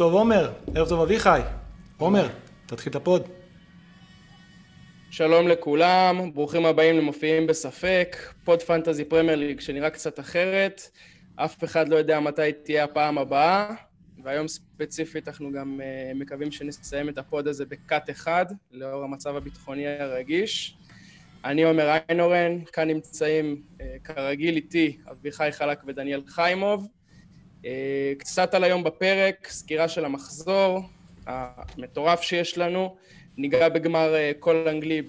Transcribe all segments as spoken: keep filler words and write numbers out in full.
טוב עומר, ערב טוב אבי-חי. עומר, תתחיל את הפוד. שלום לכולם, ברוכים הבאים למופיעים בספק, פוד פנטזי פרמייר ליג שנראה קצת אחרת, אף אחד לא יודע מתי תהיה הפעם הבאה, והיום ספציפית אנחנו גם מקווים שנסיים את הפוד הזה בקאט אחד, לאור המצב הביטחוני הרגיש. אני עומר איינהורן, כאן נמצאים כרגיל איתי אבי-חי חלק ודניאל חיימוב. קצת על היום בפרק, סקירה של המחזור המטורף שיש לנו, ניגע בגמר כל אנגלי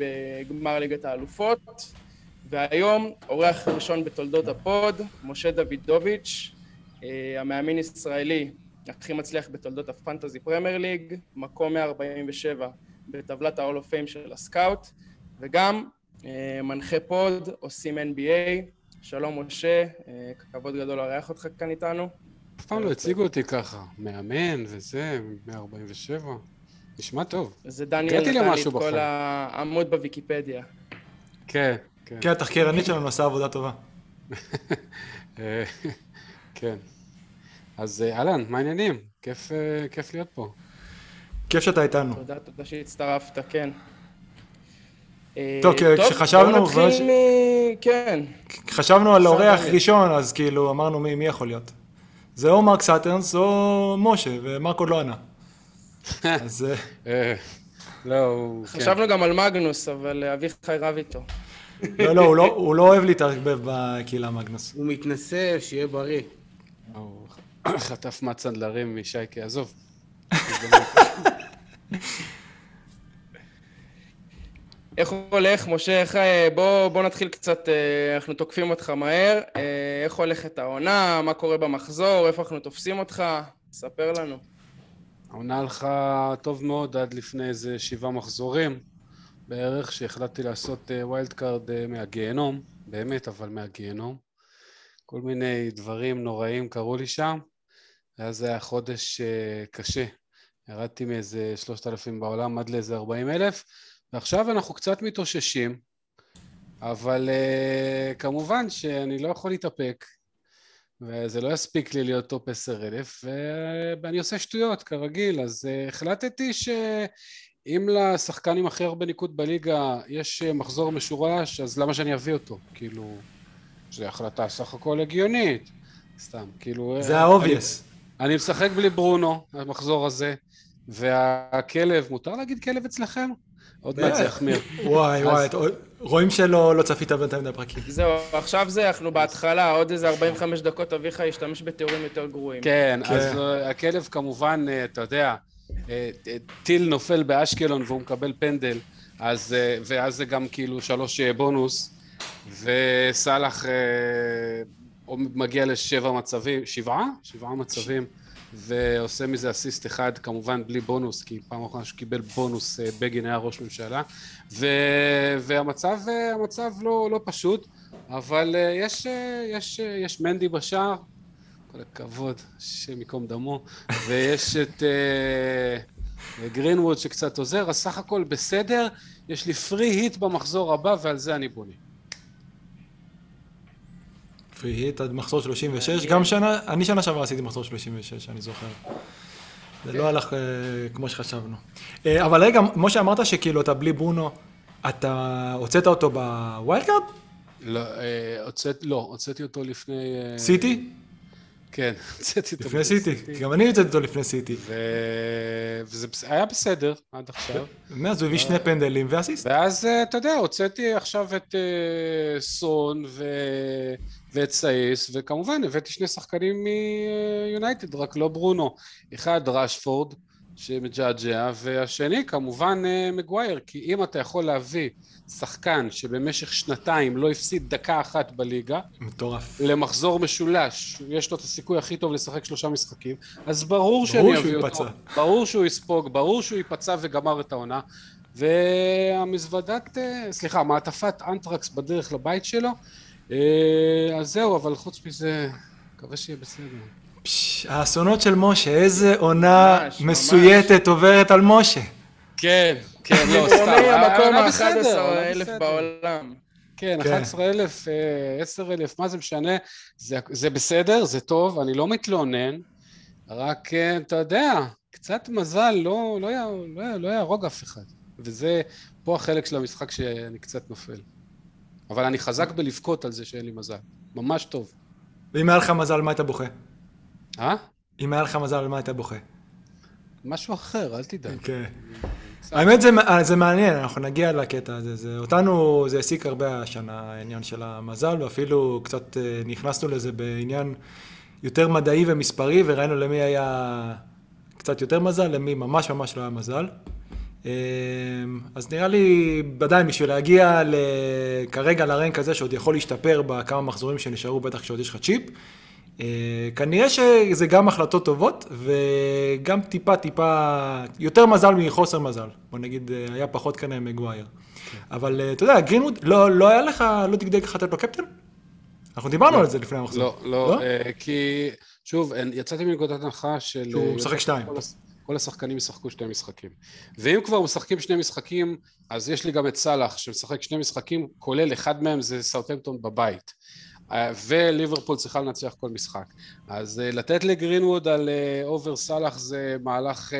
בגמר ליגת האלופות, והיום אורח ראשון בתולדות הפוד, משה דוידוביץ', המאמין ישראלי הכי מצליח בתולדות הפנטזי פרמייר ליג, מקום מאה ארבעים ושבע בטבלת ה-Hall of Fame של הסקאוט, וגם מנחה פוד, עושים אן בי איי. שלום משה, כבוד גדול לארח אותך כאן איתנו. אף פעם לא הציגו אותי ככה, מאמן וזה, מאה ארבעים ושבע, נשמע טוב. זה דניאל נתן לי את כל העמוד בוויקיפדיה. כן, כן. כן, התחקירנית שלנו עשה עבודה טובה. כן. אז אלן, מה העניינים? כיף להיות פה. כיף שאתה איתנו. תודה, תודה שהצטרפת, כן. טוב, כשחשבנו... טוב, בוא נתחיל מ... כן. חשבנו על אורח ראשון, אז כאילו אמרנו מי יכול להיות. זה או מרק סאטרנס או משה, ומרק עוד לא ענה. אז... חשבנו גם על מגנוס, אבל אבי-חי רב איתו. לא, לא, הוא לא אוהב להתערבב בקהילה מגנוס. הוא מתנסה, שיהיה בריא. הוא חטף מהצנדלרים משייקי, עזוב. איך הולך, משה? בוא נתחיל קצת, אנחנו תוקפים אותך מהר. איך הולכת העונה? מה קורה במחזור? איפה אנחנו תופסים אותך? ספר לנו. העונה הלכה טוב מאוד עד לפני איזה שבעה מחזורים בערך, שהחלטתי לעשות ווילד קארד מהגיהנום, באמת, אבל מהגיהנום. כל מיני דברים נוראים קרו לי שם, ואז זה היה חודש קשה. ירדתי מאיזה שלושת אלפים בעולם עד לאיזה ארבעים אלף, ועכשיו אנחנו קצת מתאוששים, אבל uh, כמובן שאני לא יכול להתאפק, וזה לא יספיק לי להיות טופ עשרת אלפים, ואני עושה שטויות כרגיל, אז uh, החלטתי שאם לשחקן עם הכי הרבה ניקוד בליגה יש מחזור משורש, אז למה שאני אביא אותו? כאילו, זו החלטה סך הכל הגיונית, סתם, כאילו... זה האובייס. אני, אני משחק בלי ברונו, המחזור הזה, והכלב, מותר להגיד כלב אצלכם? עוד מעט זה יחמיר. וואי, וואי, רואים שלא צפית בינתיים לפרקים. זהו, עכשיו זה, אנחנו בהתחלה, עוד איזה ארבעים וחמש דקות אביך ישתמש בתיאורים יותר גרועים. כן, אז הכלב כמובן, אתה יודע, טיל נופל באשקלון והוא מקבל פנדל, ואז זה גם כאילו שלוש בונוס, וסלח מגיע לשבע מצבים, שבעה? שבעה מצבים. ועושה מזה אסיסט אחד, כמובן בלי בונוס, כי פעם אחרונה שקיבל בונוס בגין היה ראש ממשלה, ו... והמצב המצב לא, לא פשוט, אבל יש, יש, יש מנדי בשער, כל הכבוד, שמקום דמו, ויש את uh, גרינווד שקצת עוזר, אז סך הכל בסדר, יש לי פרי היט במחזור הבא, ועל זה אני בונה. פריהית עד מחזור שלושים ושש, גם שנה, אני שנה שעבר עשיתי מחזור שלושים ושש, אני זוכר. זה לא הלך כמו שחשבנו. אבל רגע, כמו שאמרת שכאילו אתה בלי ברונו, אתה הוצאת אותו בווילד קארד? לא, הוצאתי אותו לפני... סיטי? כן, הוצאתי אותו לפני סיטי. גם אני הוצאתי אותו לפני סיטי. וזה היה בסדר עד עכשיו. מאז הוא הביא שני פנדלים ואסיסט. ואז, אתה יודע, הוצאתי עכשיו את סון ו... ואת סייס, וכמובן הבאתי שני שחקנים מיונייטד, רק לא ברונו. אחד רשפורד שמג'עג'ע, והשני כמובן מגווייר, כי אם אתה יכול להביא שחקן שבמשך שנתיים לא הפסיד דקה אחת בליגה, מטורף. למחזור משולש, יש לו את הסיכוי הכי טוב לשחק שלושה משחקים, אז ברור שאני אביא אותו, ברור שהוא יספוג, ברור שהוא ייפצע וגמר את העונה, והמזוודת, סליחה, מעטפת אנטרקס בדרך לבית שלו, אז זהו, אבל חוץ מזה, מקווה שיהיה בסדר. האסונות של משה, איזה עונה מסויטת עוברת על משה. כן, כן, לא, סתם. הוא אומר המקום ה-אחד עשר אלף בעולם. כן, אחד עשר אלף, עשרת אלפים, מה זה משנה? זה בסדר, זה טוב, אני לא מתלונן, רק, אתה יודע, קצת מזל, לא, לא היה, לא היה, לא היה רוג אף אחד. וזה פה החלק של המשחק שאני קצת נופל. אבל אני חזק בלבכות על זה שאין לי מזל. ממש טוב. ואם היה לך מזל, על מה אתה בוכה? אה? אם היה לך מזל, על מה אתה בוכה? משהו אחר, אל תדאג. כן. האמת זה מעניין, אנחנו נגיע לקטע הזה. אותנו זה העסיק הרבה השנה, העניין של המזל, ואפילו קצת נכנסנו לזה בעניין יותר מדעי ומספרי, וראינו למי היה קצת יותר מזל, למי ממש ממש לא היה מזל. אז נראה לי, בדיוק בשביל להגיע כרגע לרנק הזה שעוד יכול להשתפר בכמה מחזורים שנשארו, בטח שעוד יש לך צ'יפ, כנראה שזה גם החלטות טובות, וגם טיפה טיפה יותר מזל מחוסר מזל. בוא נגיד, היה פחות כאן עם מגווייר. אבל אתה יודע, גרינווד, לא היה לך, לא דגדג לך לתת לו קפטן? אנחנו דיברנו על זה לפני המחזור. לא, לא, כי שוב, יצאתי מנקודת הנחה של... הוא משחק שתיים. כל השחקנים משחקו שני משחקים. ואם כבר משחקים שני משחקים, אז יש לי גם את סלאח שמשחק שני משחקים, כולל אחד מהם זה סאות'המפטון בבית. וליברפול צריכה לנצח כל משחק. אז לתת לגרינווד על אובר סלאח זה מהלך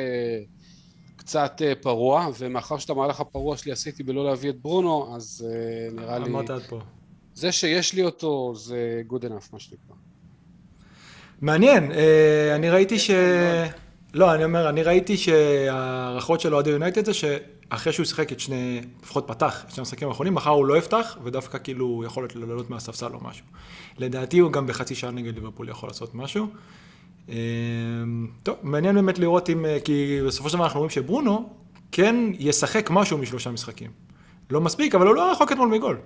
קצת פרוע, ומאחר שאת המהלך הפרוע שלי עשיתי בלא להביא את ברונו, אז נראה לי... אמרת עד פה. זה שיש לי אותו זה good enough, מה שנקרא. מעניין, אני ראיתי ש... לא, אני אומר, אני ראיתי שהערכות של אוהדי יונייטד זה שאחרי שהוא שיחק את שני, לפחות פתח, שני המשחקים האחרונים, מחר הוא לא יפתח, ודווקא כאילו יכול לעלות מהספסל או משהו. לדעתי הוא גם בחצי שעה נגד ליברפול יכול לעשות משהו. טוב, מעניין באמת לראות אם, כי בסופו של דבר אנחנו רואים שברונו כן ישחק משהו משלושה משחקים. לא מספיק, אבל הוא לא רחוק אתמול מגול.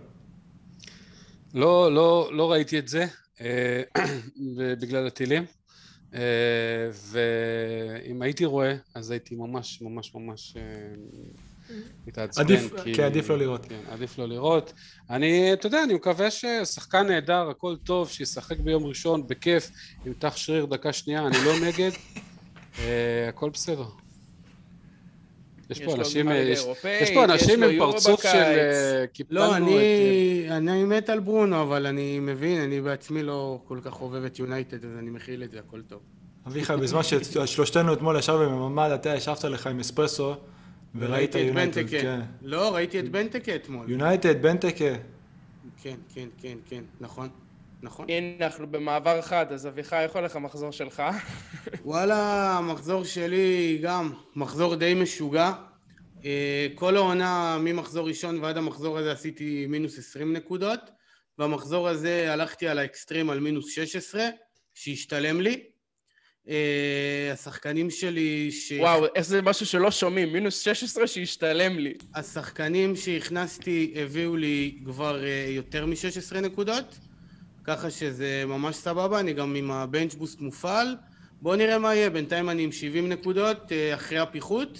לא, לא, לא ראיתי את זה, בגלל הטילים. ואם הייתי רואה, אז הייתי ממש ממש ממש מתעצבן. כי עדיף לא לראות. כן, עדיף לא לראות. אני, אתה יודע, אני מקווה ששחקן נהדר, הכל טוב, שישחק ביום ראשון, בכיף, ימתח שריר דקה שנייה, אני לא נגד, הכל בסדר. יש פה אנשים, יש פה אנשים עם פרצוף של קיפלנו את... לא, אני מת על ברונו, אבל אני מבין, אני בעצמי לא כל כך אוהב את יונייטד, אז אני מכיל את זה, הכל טוב. אביחי, בזמן ששלושתנו אתמול ישב בממ"ד, אתה ישבת לך עם אספרסו, וראית יונייטד, כן. לא, ראיתי את בנטקה אתמול. יונייטד, בנטקה. כן, כן, כן, כן, נכון. נכון. הנה, אנחנו במעבר חד, אז אביחי, איך הולך המחזור שלך? וואלה, המחזור שלי גם מחזור די משוגע. כל העונה ממחזור ראשון ועד המחזור הזה עשיתי מינוס עשרים נקודות, והמחזור הזה הלכתי על האקסטרים על מינוס שש עשרה, שהשתלם לי. השחקנים שלי... ש... וואו, איך זה משהו שלא שומעים, מינוס שש עשרה שהשתלם לי. השחקנים שהכנסתי הביאו לי כבר יותר מ-שש עשרה נקודות, ככה שזה ממש סבבה, אני גם עם הבנץ' בוסט מופעל. בואו נראה מה יהיה, בינתיים אני עם שבעים נקודות אחרי הפיחות.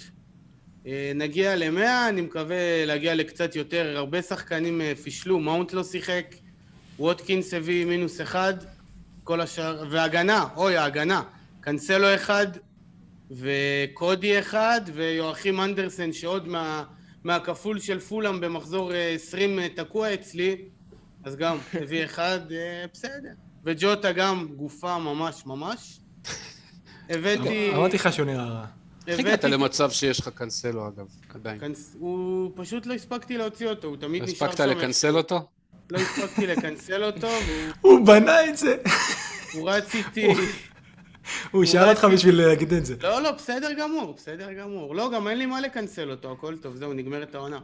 נגיע ל-מאה, אני מקווה להגיע לקצת יותר, הרבה שחקנים פישלו, מאונט לא שיחק, ווטקינס הביא מינוס אחד, כל השאר, והגנה, אוי, ההגנה, קנסלו אחד, וקודי אחד, ויואכים אנדרסן שעוד מה, מהכפול של פולאם במחזור עשרים תקוע אצלי, אז גם הביא אחד, בסדר. וג'וטה גם גופה ממש ממש. הבאתי... אמרתי לך שהוא נראה רע. הגעת למצב שיש לך קנסלו אגב, עדיין. הוא פשוט לא הספקתי להוציא אותו, הוא תמיד נשאר... הספקת לקנסל אותו? לא הספקתי לקנסל אותו, והוא... הוא בנה את זה. הוא רץ איתי. הוא שאל אותך בשביל להגיד את זה. לא, לא, בסדר גמור, בסדר גמור. לא, גם אין לי מה לקנסל אותו, הכל טוב, זהו, נגמרת העונה.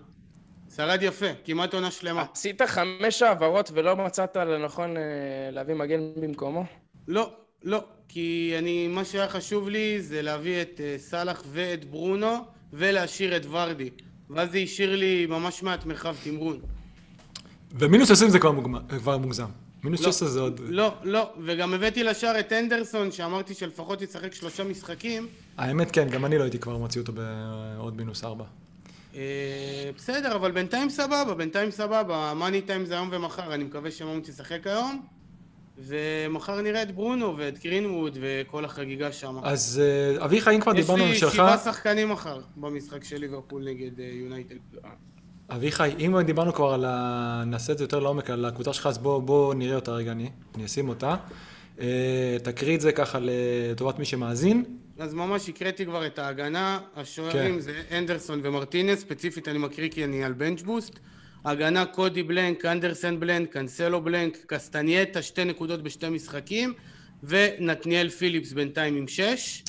שרד יפה, כמעט עונה שלמה. עשית חמש העברות ולא מצאת לנכון להביא מגן במקומו? לא, לא, כי אני, מה שהיה חשוב לי זה להביא את סלאח ואת ברונו ולהשאיר את ורדי, ואז זה השאיר לי ממש מעט מרחב תמרון. ומינוס עשרים זה כבר מוגזם, מינוס עשרים זה עוד... לא, לא, וגם הבאתי לשער את אנדרסון שאמרתי שלפחות יצחק שלושה משחקים. האמת כן, גם אני לא הייתי כבר מוציא אותו בעוד מינוס ארבע. בסדר, אבל בינתיים סבבה, בינתיים סבבה, המאני טיים זה היום ומחר, אני מקווה שמאונט ישחק היום, ומחר נראה את ברונו ואת גרינווד וכל החגיגה שם. אז אביך, אם כבר דיברנו על שלך... יש לי שבעה שחקנים מחר במשחק של ליברפול נגד יונייטד. אביך, אם דיברנו כבר על ה... נעשה את זה יותר לעומק על הקבוצה שלך, אז בואו נראה אותה רגע, אני אשים אותה. תקריא את זה ככה לטובת מי שמאזין. אז ממש הקראתי כבר את ההגנה, השוערים כן. זה אנדרסון ומרטינס, ספציפית אני מקריא כי אני על בנץ' בוסט, הגנה קודי בלנק, אנדרסן בלנק, קנסלו בלנק, קסטנייטה שתי נקודות בשתי משחקים, ונתניאל פיליפס בינתיים עם שש,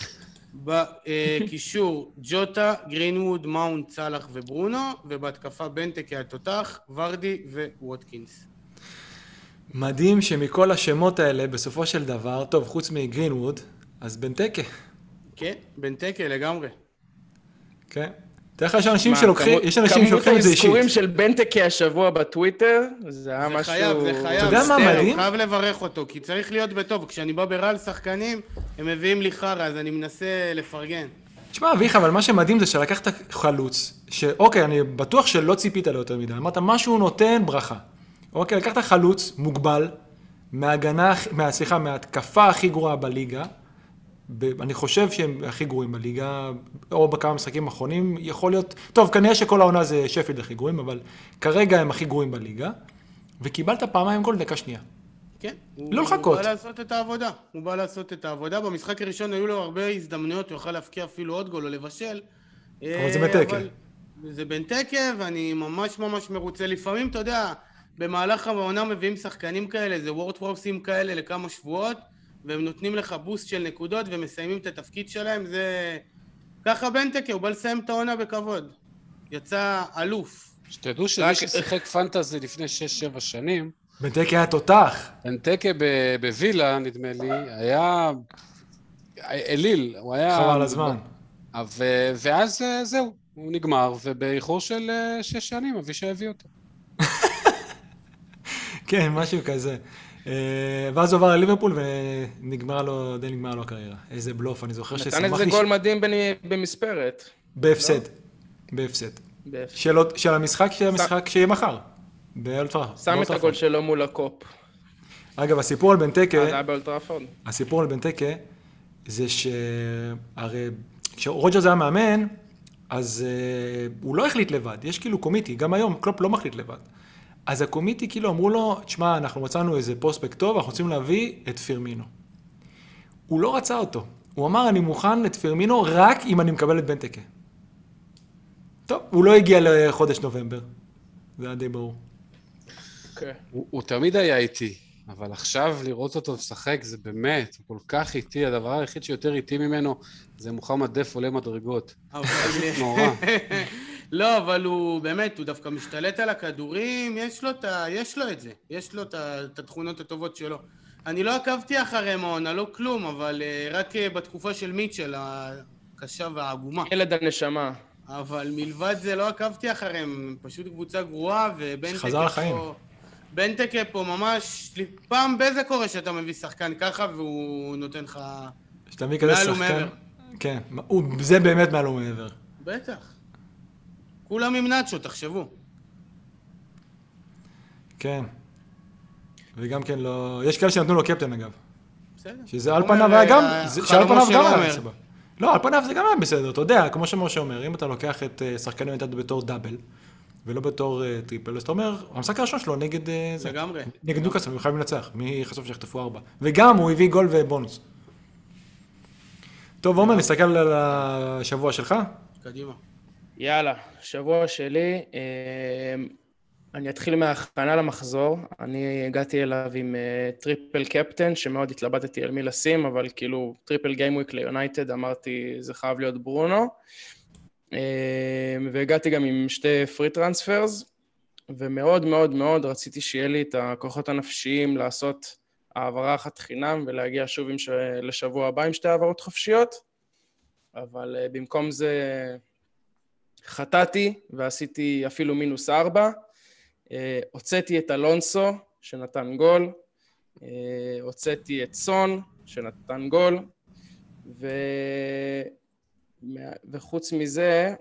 בקישור ג'וטה, גרינווד, מאונט, צלח וברונו, ובהתקפה בנטקה התותח, ורדי וווטקינס. מדהים שמכל השמות האלה בסופו של דבר, טוב, חוץ מגרינווד, אז בנטקה. כן, בנטקה לגמרי. כן. תלך יש אנשים שלוקחים, יש אנשים שלוקחים את זה אישית. כמות הזכורים של בנטקה השבוע בטוויטר, זה היה משהו... זה חייב, זה חייב. אתה יודע מה מדהים? חייב לברך אותו, כי צריך להיות בטוב. כשאני בא ברעל שחקנים, הם מביאים לי חרא, אז אני מנסה לפרגן. תשמע, אביך, אבל מה שמדהים זה שלקחת חלוץ, שאוקיי, אני בטוח שלא ציפית לו יותר מדי, אמרת, משהו נותן ברכה. אוקיי, לקחת חלוץ מוגבל, מהגנה, מהשיחה, מההתקפה הכי גרועה בליגה, ב- אני חושב שהם הכי גרועים בליגה, או בכמה משחקים האחרונים, יכול להיות... טוב, כנראה שכל העונה זה שפילד הכי גרועים, אבל כרגע הם הכי גרועים בליגה, וקיבלת פעמיים גול דקה שנייה. כן. לא לחכות. הוא בא לעשות את העבודה. הוא בא לעשות את העבודה. במשחק הראשון היו לו הרבה הזדמנויות, הוא יוכל להפקיע אפילו עוד גול או לבשל. אבל זה בנטקה. זה בנטקה, ואני ממש ממש מרוצה. לפעמים, אתה יודע, במהלך העונה מביאים שחקנים כאלה, זה וורדפרופסים כאלה לכמה שבועות, והם נותנים לך בוסט של נקודות ומסיימים את התפקיד שלהם, זה... ככה בנטקה, הוא בא לסיים את העונה בכבוד. יצא אלוף. שתדעו שמי ששיחק פנטזי לפני שש שבע שנים... בנטקה היה תותח. בנטקה בווילה, נדמה לי, היה... אליל, הוא היה... חבל הזמן. ואז זהו, הוא נגמר, ובאיחור של שש שנים, אבישי הביא אותו. כן, משהו כזה. ואז הוא עבר לליברפול ונגמרה לו, די נגמרה לו הקריירה. איזה בלוף, אני זוכר ששמחתי... נתן איזה גול מדהים במספרת. בהפסד, בהפסד. של המשחק, של המשחק שיהיה מחר. באולטראפורד. שם את הגול שלו מול הקופ. אגב, הסיפור על בנטקה... הסיפור על בנטקה זה שהרי... כשרוג'רס היה מאמן, אז הוא לא החליט לבד. יש כאילו קומיטי, גם היום קלופ לא מחליט לבד. אז הקומיטי כאילו אמרו לו, תשמע, אנחנו מצאנו איזה פרוספקט טוב, אנחנו רוצים להביא את פירמינו. הוא לא רצה אותו. הוא אמר, אני מוכן את פירמינו רק אם אני מקבל את בנטקה. טוב, הוא לא הגיע לחודש נובמבר. זה היה די ברור. Okay. הוא, הוא תמיד היה איתי, אבל עכשיו לראות אותו לשחק זה באמת, הוא כל כך איתי, הדבר היחיד שיותר איתי ממנו זה מוחמד דף עולה מדרגות. נורא. לא, אבל הוא באמת, הוא דווקא משתלט על הכדורים, יש לו, ת, יש לו את זה, יש לו את, את התכונות הטובות שלו. אני לא עקבתי אחרי מעונה, לא כלום, אבל uh, רק uh, בתקופה של מיטשל, הקשה והעגומה. ילד הנשמה. אבל מלבד זה לא עקבתי אחריהם, פשוט קבוצה גרועה, ובנטקה פה, בנטקה פה ממש, פעם בזה קורה שאתה מביא שחקן ככה, והוא נותן לך מעל ומעבר. כן, הוא, זה באמת מעל ומעבר. בטח. כולם עם נאצ'ו, תחשבו. כן. וגם כן לא... יש כאלה שנתנו לו קפטן, אגב. בסדר. שזה על פניו היה גם... שעל פניו גם היה בסדר. לא, על פניו זה גם היה בסדר, אתה יודע, כמו שמשה אומר, אם אתה לוקח את שחקן יונייטד בתור דאבל, ולא בתור טריפל, אז אתה אומר, המשחק הראשון שלו נגד... לגמרי. נגד נוקאסל, הוא חייב לנצח, מי חשוב שיחטפו ארבע. וגם הוא הביא גול ובונוס. טוב, עומר, נסתכל על השבוע שלך. קדימה. יאללה, שבוע שלי, אני אתחיל מההכנה למחזור, אני הגעתי אליו עם טריפל קפטן, שמאוד התלבטתי על מי לשים, אבל כאילו טריפל גיימוויק ליונייטד, אמרתי זה חייב להיות ברונו, והגעתי גם עם שתי פרי טרנספרס, ומאוד מאוד מאוד רציתי שיהיה לי את הכוחות הנפשיים לעשות העברה אחת חינם, ולהגיע שוב לשבוע הבא עם שתי העברות חופשיות, אבל במקום זה... חטאתי ועשיתי אפילו מינוס ארבע, הוצאתי את אלונסו שנתן גול, הוצאתי את סון שנתן גול, ו... וחוץ מזה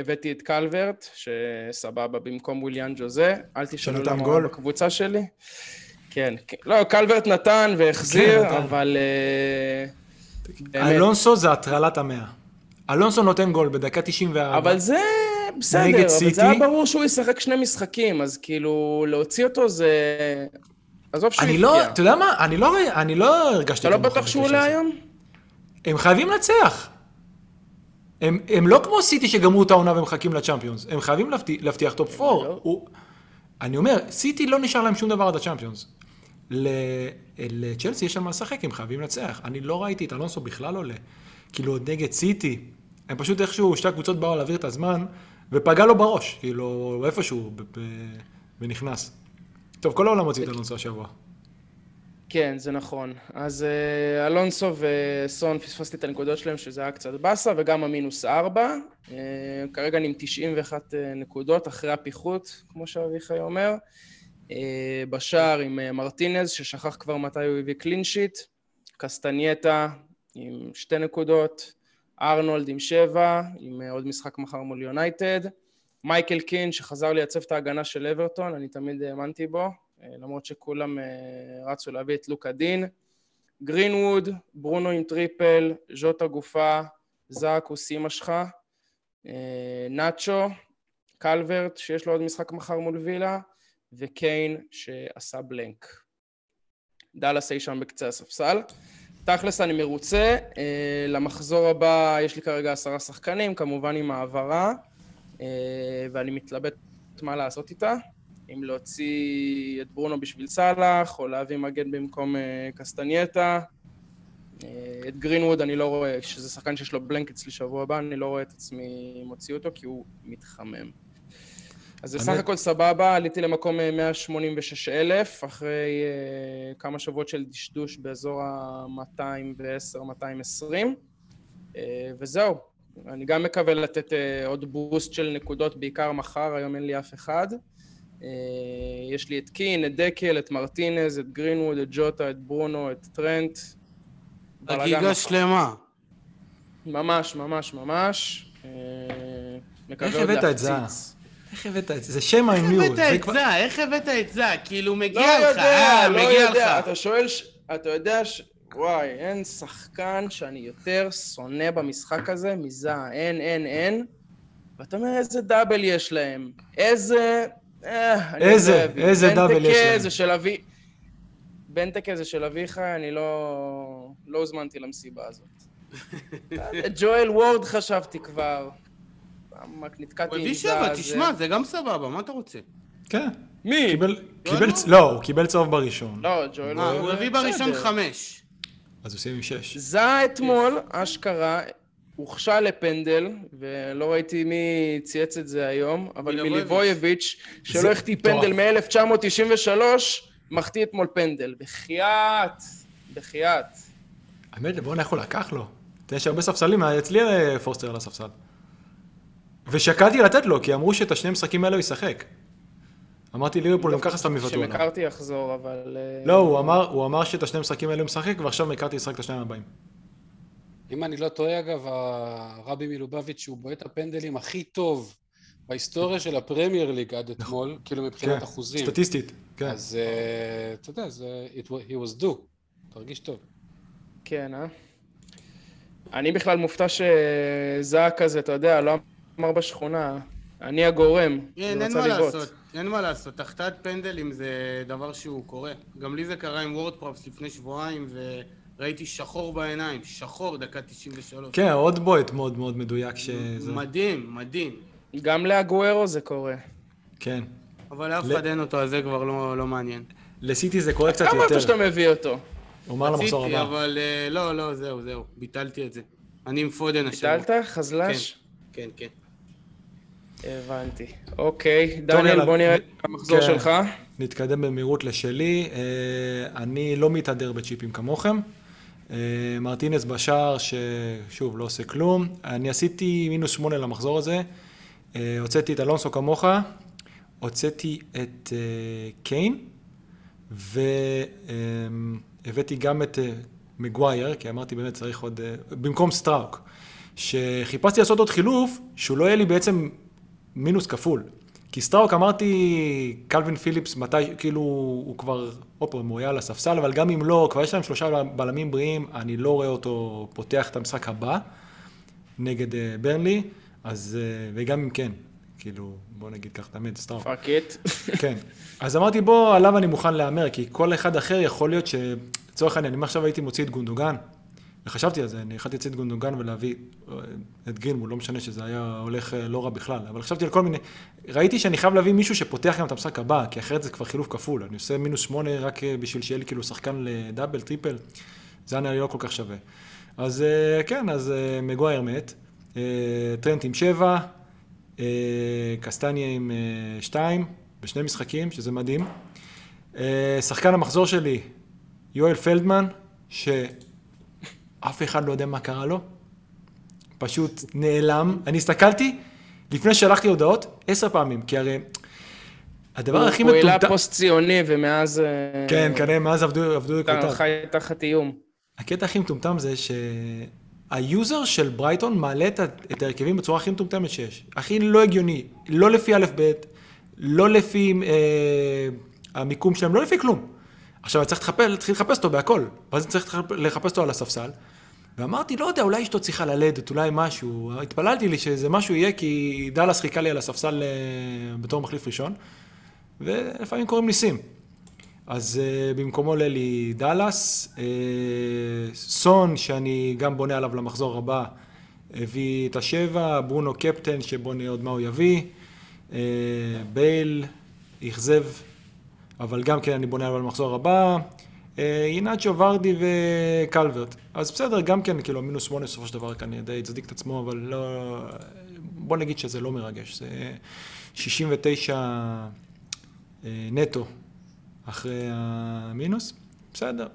הבאתי את קלוורט שסבבה במקום וויליאן ג'וזה, אל תשאלו למה הוא בקבוצה שלי. כן, לא, קלוורט נתן והחזיר, כן, אבל... אלונסו באמת... זה הטרלת המאה. אלונסו נותן גול בדקה תשעים וארבע. אבל זה בסדר, אבל סיטי. זה היה ברור שהוא ישחק שני משחקים, אז כאילו להוציא אותו זה... עזוב שהוא יפגיע. אני לא, אתה יודע מה? אני לא, אני לא הרגשתי... אתה לא בטוח שהוא עולה היום? הם חייבים לנצח. הם, הם לא כמו סיטי שגמרו את העונה ומחכים לצ'אמפיונס. הם חייבים להבטיח טופ ארבע. אני אומר, סיטי לא נשאר להם שום דבר עד הצ'אמפיונס. לצ'לסי יש שם משחק, הם חייבים לנצח. אני לא ראיתי את אלונסו בכלל עולה. כאילו עוד נגד סיטי. הם פשוט איכשהו, שתי הקבוצות באו להעביר את הזמן, ופגע לו בראש, כאילו איפשהו, ונכנס. טוב, כל העולם הוציא את אלונסו השבוע. כן, זה נכון. אז אלונסו וסון, פספסתי את הנקודות שלהם, שזה היה קצת בסה, וגם המינוס ארבע. כרגע אני עם תשעים ואחת נקודות, אחרי הפיחות, כמו שאביחי אומר. בשער עם מרטינז, ששכח כבר מתי הוא הביא קלינשיט. קסטניאטה עם שתי נקודות. ארנולד עם שבע, עם עוד משחק מחר מול יונייטד. מייקל קין, שחזר לייצב את ההגנה של אברטון, אני תמיד האמנתי בו, למרות שכולם רצו להביא את לוק הדין. גרינווד, ברונו עם טריפל, ז'וטה גופה, זאק הוא סימא שלך, נאצ'ו, קלוורט, שיש לו עוד משחק מחר מול וילה, וקיין, שעשה בלנק. דאלאס אי שם בקצה הספסל. תכלס אני מרוצה, למחזור הבא יש לי כרגע עשרה שחקנים, כמובן עם העברה, ואני מתלבט מה לעשות איתה, אם להוציא את ברונו בשביל סלאח, או להביא מגן במקום קסטנייטה, את גרינווד אני לא רואה, שזה שחקן שיש לו בלנק אצלי שבוע הבא, אני לא רואה את עצמי מוציא אותו, כי הוא מתחמם. אז בסך הכל סבבה, עליתי למקום מאה שמונים ושש אלף, אחרי uh, כמה שבועות של דשדוש באזור ה-מאתיים ועשר מאתיים ועשרים, uh, וזהו. אני גם מקווה לתת uh, עוד בוסט של נקודות, בעיקר מחר, היום אין לי אף אחד. Uh, יש לי את קין, את דקל, את מרטינז, את גרינווד, את ג'וטה, את ברונו, את טרנט. דגיגה שלמה. ממש, ממש, ממש. Uh, איך הבאת את זה? איך הבאת את זה? זה שם העניין. איך הבאת את זה? כאילו מגיע לך. לא יודע, אתה שואל, אתה יודע ש... וואי, אין שחקן שאני יותר שונא במשחק הזה מזה. אין, אין, אין. ואתה אומר, איזה דאבל יש להם? איזה... איזה, איזה דאבל יש להם? זה של אבי... בנטקה זה של אביך, אני לא... לא הוזמנתי למסיבה הזאת. ג'ואל וורד חשבתי כבר. הוא הביא שבע, תשמע, זה גם סבבה, מה אתה רוצה? כן. מי? לא, הוא קיבל צהוב בראשון. לא, ג'ואל וורד. הוא הביא בראשון חמש. אז הוא סיים עם שש. זה אתמול, אשכרה, הוכשה לפנדל, ולא ראיתי מי צייץ את זה היום, אבל מליבויביץ' שלא החטיא פנדל מ-אלף תשע מאות תשעים ושלוש, מחטיא אתמול פנדל. בחייאת, בחייאת. האמת, בואו נאכול, לקח לו. יש הרבה ספסלים, אצלי פורסטר על הספסל. ושקלתי לתת לו, כי אמרו שאת השני משחקים האלה הוא ישחק. אמרתי ליברפול, גם ככה סתם מבטאונה. שמקרתי יחזור, אבל... לא, הוא אמר שאת השני משחקים האלה הוא משחק, ועכשיו מקרתי ישחק את השניים הבאים. אם אני לא טועה, אגב, הרבי מלובביץ' שהוא בועט הפנדלים הכי טוב בהיסטוריה של הפרמייר ליג עד אתמול, כאילו מבחינת אחוזים. סטטיסטית, כן. אז אתה יודע, he was due. תרגיש טוב. כן, אה? אני בכלל מופתע שזהה כזה, אתה יודע, לא... אמר בשכונה, אני הגורם, זה רצה לראות. אין מה לעשות, תחתת פנדלים זה דבר שהוא קורה. גם לי זה קרה עם וורדפרפס לפני שבועיים, וראיתי שחור בעיניים, שחור, דקה תשעים ושלוש. כן, עוד בועט מאוד מאוד מדויק שזה... מדהים, מדהים. גם לאגוארו זה קורה. כן. אבל אף אחד אין אותו, אז זה כבר לא מעניין. לסיטי זה קורה קצת יותר. כמה איפה שאתה מביא אותו? אומר למחזור הבא. אבל לא, לא, זהו, זהו, ביטלתי את זה. אני עם פודן השבוע. ביטלת? חזלש? כן, כן. הבנתי. אוקיי, דניאל, בוא נראה את המחזור שלך. נתקדם במהירות לשלי. אני לא מתהדר בצ'יפים כמוכם. מרטינס בשער ששוב לא עושה כלום. אני עשיתי מינוס שמונה למחזור הזה. הוצאתי את אלונסו כמוך. הוצאתי את קיין. והבאתי גם את מגווייר, כי אמרתי באמת צריך עוד... במקום סטראוק. שחיפשתי לעשות עוד חילוף, שהוא לא יהיה לי בעצם... מינוס כפול. כי סטראוק אמרתי, קלווין פיליפס, מתי, כאילו, הוא כבר, אופו, הוא היה על הספסל, אבל גם אם לא, כבר יש להם שלושה בלמים בריאים, אני לא רואה אותו פותח את המשחק הבא, נגד uh, ברנלי, אז, uh, וגם אם כן, כאילו, בוא נגיד כך, תמיד, סטראוק. פאק איט. כן. אז אמרתי, בוא, עליו אני מוכן לאמר, כי כל אחד אחר יכול להיות שצורך העניין, אם עכשיו הייתי מוציא את גונדוגן, וחשבתי על זה, אני יכולתי לצאת גונדוגן ולהביא את גרינווד, לא משנה שזה היה הולך לא רע בכלל, אבל חשבתי על כל מיני, ראיתי שאני חייב להביא מישהו שפותח גם את המשחק הבא, כי אחרת זה כבר חילוף כפול, אני עושה מינוס שמונה רק בשביל שיהיה לי כאילו שחקן לדאבל, טריפל, זה היה לי לא כל כך שווה. אז כן, אז מגווייר מת, טרנט עם שבע, קסטניה עם שתיים, בשני משחקים, שזה מדהים. שחקן המחזור שלי, יואל פלדמן, ש... אף אחד לא יודע מה קרה לו, פשוט נעלם. אני הסתכלתי, לפני ששלחתי הודעות, עשר פעמים, כי הרי הדבר הכי מטומטם... הוא העלה פוסט ציוני, ומאז... כן, כנראה, מאז עבדו יקוטר. אתה חי תחת איום. הקטע הכי מטומטם זה שהיוזר של ברייטון מעלה את ההרכבים בצורה הכי מטומטמת שיש. הכי לא הגיוני, לא לפי א' ב', לא לפי המיקום שלהם, לא לפי כלום. עכשיו אני צריך להתחיל לחפש אותו בהכל, ואז אני צריך לחפש אותו על הספסל, ואמרתי, לא יודע, אולי אשתו צריכה ללדת, אולי משהו, התפללתי לי שזה משהו יהיה, כי דלס חיכה לי על הספסל בתור מחליף ראשון, ולפעמים קוראים ניסים. אז במקומו עולה לי דלס, סון, שאני גם בונה עליו למחזור הבא, הביא את השבע, ברונו קפטן, שבונה עוד מה הוא יביא, בייל, יחזב, אבל גם כן אני בונה על המחזור הבא, אינאצ'ו, ורדי וקלברט. אז בסדר, גם כן, כאילו, מינוס שמונה בסופו של דבר, אני די צדיק את עצמו, אבל לא... בוא נגיד שזה לא מרגש, זה שישים ותשע נטו אחרי המינוס. בסדר,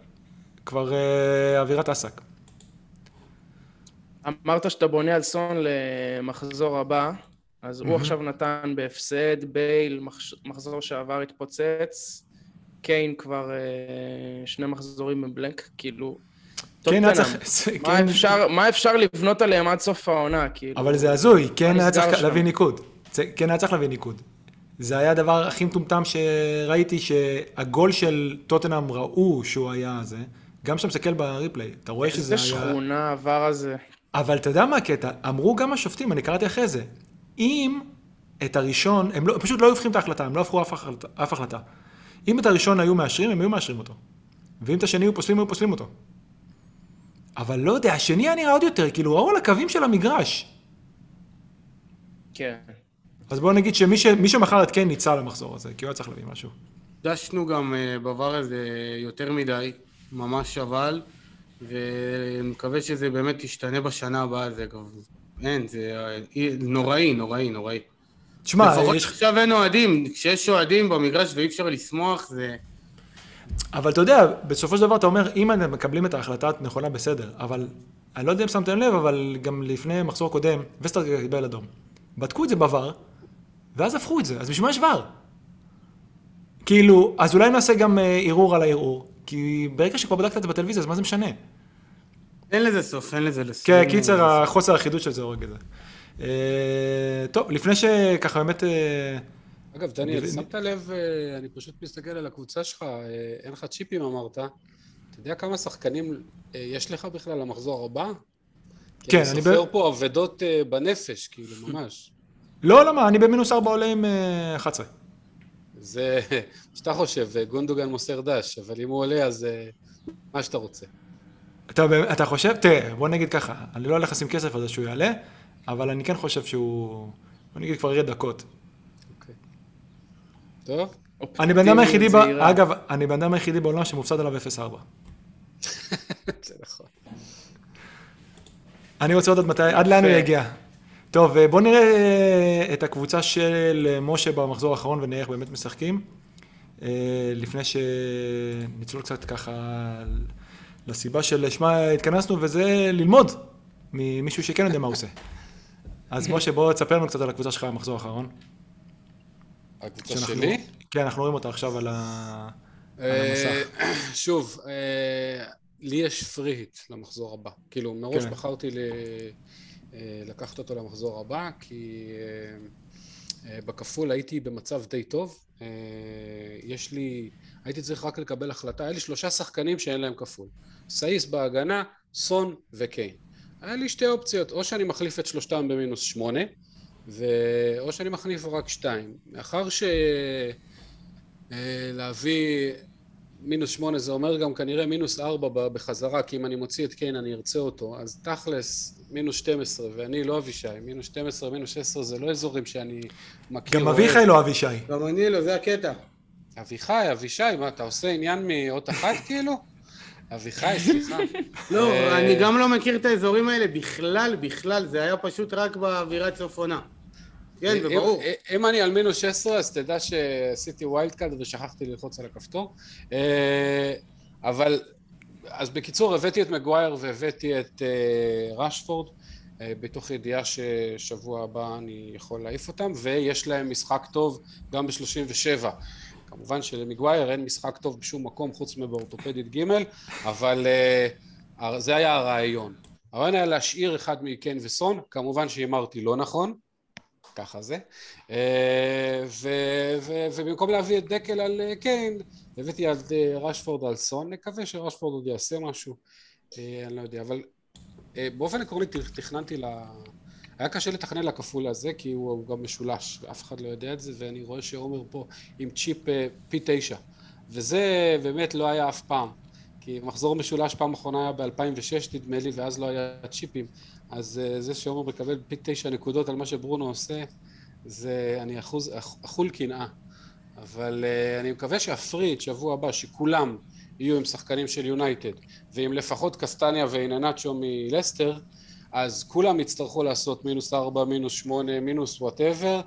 כבר אווירת עסק. אמרת שאתה בונה על סון למחזור הבא, אז הוא עכשיו נתן בהפסד, בייל, מחזור שעבר התפוצץ, קיין כבר שני מחזורים בבלנק, כאילו... קיין צריך... מה אפשר לבנות עליהם עד סוף העונה, כאילו? אבל זה הזוי, קיין היה צריך להביא ניקוד. קיין היה צריך להביא ניקוד. זה היה הדבר הכי מטומטם שראיתי, שהגול של טוטנהאם ראו שהוא היה זה, גם שאתה מסתכל בריפליי, אתה רואה שזה היה... איזה שכונה עבר הזה. אבל אתה יודע מה הקטע? אמרו גם השופטים, אני קראתי אחרי זה, אם את הראשון, הם לא, פשוט לא הופכים את ההחלטה, הם לא הפכו אף, אף החלטה. אם את הראשון היו מאשרים, הם היו מאשרים אותו. ואם את השני היו פוסלים, היו פוסלים אותו. אבל לא יודע, השני היה נראה עוד יותר, כאילו הוא ראו על הקווים של המגרש. כן. אז בואו נגיד שמי ש, מי שמחר את כן ניצא למחזור הזה, כי הוא היה צריך להביא משהו. דשנו גם בעבר הזה יותר מדי, ממש אבל, ומקווה שזה באמת ישתנה בשנה הבאה, זה כבר... אין, זה נוראי, נוראי, נוראי. תשמע, לפחות יש... עכשיו אין אוהדים, כשיש אוהדים במגרש ואי אפשר לשמוח, זה... אבל אתה יודע, בסופו של דבר אתה אומר, אם אתם מקבלים את ההחלטה נכונה בסדר, אבל אני לא יודע אם שמתם לב, אבל גם לפני מחזור קודם, וסטר קיבל אדום. בדקו את זה בעבר, ואז הפכו את זה, אז בשביל מה יש ור? כאילו, אז אולי נעשה גם ערעור על הערעור, כי ברגע שכבר בדקת את זה בטלוויזיה, אז מה זה משנה? אין לזה סוף, אין לזה לסוף. כן, קיצר, החוסר החידוש של זה הורג את זה. טוב, לפני שככה באמת... אגב, דניאל, שמת לב, אני פשוט מסתכל על הקבוצה שלך, אין לך צ'יפים אמרת, אתה יודע כמה שחקנים יש לך בכלל למחזור הבא? כן, אני... סופר פה עבדות בנפש, כאילו, ממש. לא, למה, אני במינוס ארבע עולה עם אחת עשרה. זה, שאתה חושב, גונדוגן מוסר דש, אבל אם הוא עולה, אז מה שאתה רוצה. אתה, אתה חושב? תראה, בוא נגיד ככה, אני לא הולך לשים כסף על זה שהוא יעלה, אבל אני כן חושב שהוא, בוא נגיד כבר יראה דקות. אוקיי. טוב. אני בן אדם היחידי, אגב, אני בן אדם היחידי בעולם שמופסד עליו אפס נקודה ארבע. זה נכון. אני רוצה עוד עד מתי, עד לאן הוא יגיע. טוב, בוא נראה את הקבוצה של משה במחזור האחרון ונראה איך באמת משחקים. לפני שנצלול קצת ככה... לסיבה של שמה התכנסנו, וזה ללמוד ממישהו שכן יודע מה הוא עושה. אז משה, בוא תספר לנו קצת על הקבוצה שלך במחזור האחרון. הקבוצה שלי? כן, אנחנו רואים אותה עכשיו על המסך. שוב, לי יש פריט למחזור הבא. כאילו, מראש בחרתי לקחת אותו למחזור הבא, כי בכפול הייתי במצב די טוב. יש לי... הייתי צריך רק לקבל החלטה, היה לי שלושה שחקנים שאין להם כפול. סאיס בהגנה, סון וקיין. היה לי שתי אופציות, או שאני מחליף את שלושתם במינוס שמונה, ו... או שאני מחליף רק שתיים. מאחר ש... להביא מינוס שמונה זה אומר גם כנראה מינוס ארבע בחזרה, כי אם אני מוציא את קיין אני ארצה אותו, אז תכלס מינוס שתים עשרה, ואני לא אבישי, מינוס שתים עשרה, מינוס שש עשרה זה לא אזורים שאני מכיר. גם אביחי לא אבישי. גם אני לא, זה הקטע. אביחי, אבישי, מה אתה עושה עניין מאות אחת כאילו? אביחי, סליחה. לא, אני גם לא מכיר את האזורים האלה בכלל, בכלל, זה היה פשוט רק באווירת סופונה. כן, זה ברור. אם אני על מינוס שש עשרה, אז תדע שעשיתי ווילד קארד ושכחתי ללחוץ על הכפתור. אבל, אז בקיצור, הבאתי את מגווייר והבאתי את רשפורד, בתוך ידיעה ששבוע הבא אני יכול להעיף אותם, ויש להם משחק טוב גם ב-שלושים ושבע. כמובן שלמגווייר אין משחק טוב בשום מקום חוץ מבאורתופדית ג', אבל זה היה הרעיון. הרעיון היה להשאיר אחד מקיין וסון, כמובן שאמרתי לא נכון, ככה זה, ובמקום להביא את דקל על קיין, הבאתי על רשפורד על סון, נקווה שרשפורד עוד יעשה משהו, אני לא יודע, אבל באופן עקרוני תכננתי ל... היה קשה לתכנן לכפול הזה, כי הוא, הוא גם משולש, ואף אחד לא יודע את זה, ואני רואה שעומר פה עם צ'יפ פי תשע, וזה באמת לא היה אף פעם, כי מחזור משולש פעם אחרונה היה ב-אלפיים ושש נדמה לי, ואז לא היה צ'יפים, אז זה שעומר מקבל פי תשע נקודות על מה שברונו עושה, זה אני אחוז, אחול קנאה, אבל אני מקווה שהפריט שבוע הבא, שכולם יהיו עם שחקנים של יונייטד, ועם לפחות קסטניה ואיננצ'ו מלסטר, אז כולם יצטרכו לעשות מינוס ארבע, מינוס שמונה, מינוס וואטאבר,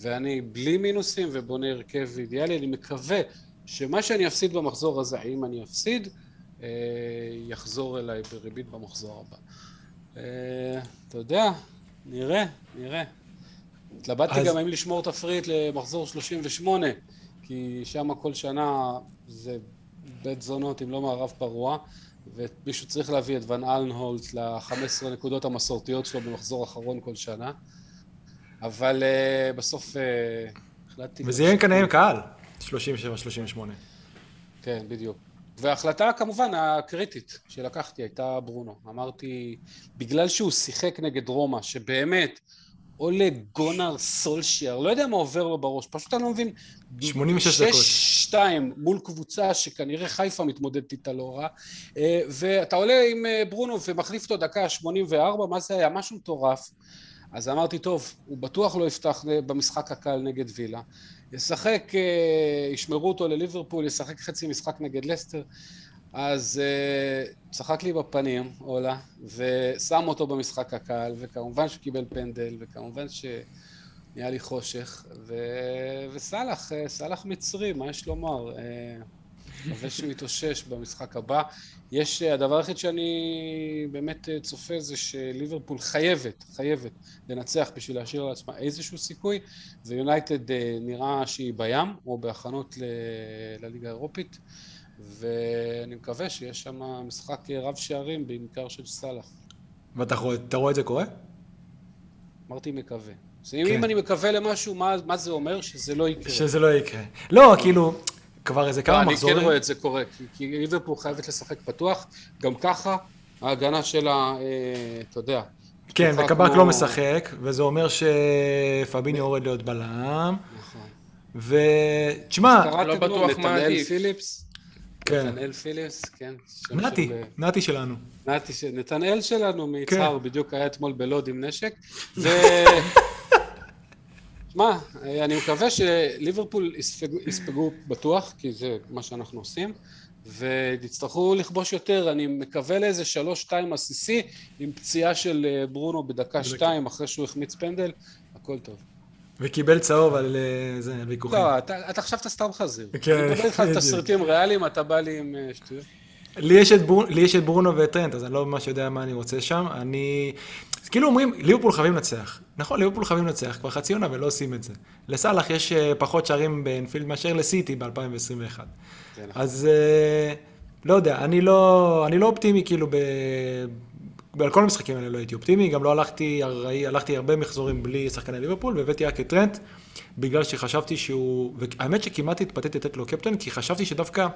ואני בלי מינוסים ובונה הרכב אידיאלי. אני מקווה שמה שאני אפסיד במחזור הזה, אם אני אפסיד, אה, יחזור אליי בריבית במחזור הבא. אה, אתה יודע, נראה, נראה. התלבטתי אז... גם אם לשמור תפריט למחזור שלושים ושמונה, כי שם כל שנה זה בית זונות, אם לא מערב פרוע. ומישהו צריך להביא את ון אלנהולט ל-חמש עשרה נקודות המסורתיות שלו במחזור האחרון כל שנה, אבל uh, בסוף uh, החלטתי... וזה יהיה כנראה עם קהל, שלושים ושבע שלושים ושמונה. כן, בדיוק. וההחלטה כמובן הקריטית שלקחתי הייתה ברונו. אמרתי, בגלל שהוא שיחק נגד רומא, שבאמת עולה גונר סולשייר, לא יודע מה עובר לו בראש, פשוט אני לא מבין, שמונים ושש דקות. שש שתיים מול קבוצה שכנראה חיפה מתמודדת איתה לא רע, ואתה עולה עם ברונו ומחליף אותו דקה שמונים וארבע, מה זה היה? משהו מטורף. אז אמרתי, טוב, הוא בטוח לא יפתח במשחק הקל נגד וילה, ישחק, ישמרו אותו לליברפול, ישחק חצי משחק נגד לסטר, אז צחק לי בפנים, אולה, ושם אותו במשחק הקל, וכמובן שקיבל פנדל, וכמובן שנהיה לי חושך, ו... וסלח, סלח מצרי, מה יש לומר? מקווה שהוא יתאושש במשחק הבא. יש, הדבר היחיד שאני באמת צופה זה שליברפול חייבת, חייבת לנצח בשביל להשאיר על עצמה איזשהו סיכוי, ויונייטד נראה שהיא בים, או בהכנות ל... לליגה האירופית, ואני מקווה שיש שם משחק רב שערים בעיקר של סלאח. ואתה רואה את זה קורה? אמרתי מקווה. אם אני מקווה למשהו, מה זה אומר? שזה לא יקרה. שזה לא יקרה. לא, כאילו, כבר איזה כמה מחזורים. אני כן רואה את זה קורה, כי ליברפול חייבת לשחק פתוח, גם ככה ההגנה שלה, אתה יודע. כן, וקבאק לא משחק, וזה אומר שפאביני יורד להיות בלם. נכון. ותשמע, לא בטוח מה עדיף. פיליפס. נתנאל פיליפס, כן. נתי, נתי שלנו. נתי, נתנאל שלנו מיצהר, בדיוק היה אתמול בלוד עם נשק. ו... מה, אני מקווה שליברפול יספגו בטוח, כי זה מה שאנחנו עושים, ותצטרכו לכבוש יותר. אני מקווה לאיזה שלוש שתיים עסיסי, עם פציעה של ברונו בדקה שתיים, אחרי שהוא החמיץ פנדל, הכל טוב. וקיבל צהוב על זה, על ויכוחים. לא, אתה עכשיו אתה סתם חזיר. אני מדבר לך על תסריטים ריאליים, אתה בא לי עם שטויות. לי יש את ברונו וטרנט, אז אני לא ממש יודע מה אני רוצה שם. אני... כאילו אומרים, ליברפול חייבים לנצח. נכון, ליברפול חייבים לנצח, כבר חצי עונה ולא עושים את זה. לסלאח יש פחות שערים באנפילד מאשר לסיטי ב-אלפיים עשרים ואחת. אז לא יודע, אני לא אופטימי כאילו ב... על כל המשחקים האלה לא הייתי אופטימי, גם לא הלכתי, הלכתי הרבה מחזורים בלי שחקני ליברפול, והבאתי רק את טרנט, בגלל שחשבתי שהוא, והאמת שכמעט התפתיתי לתת לו קפטן, כי חשבתי שדווקא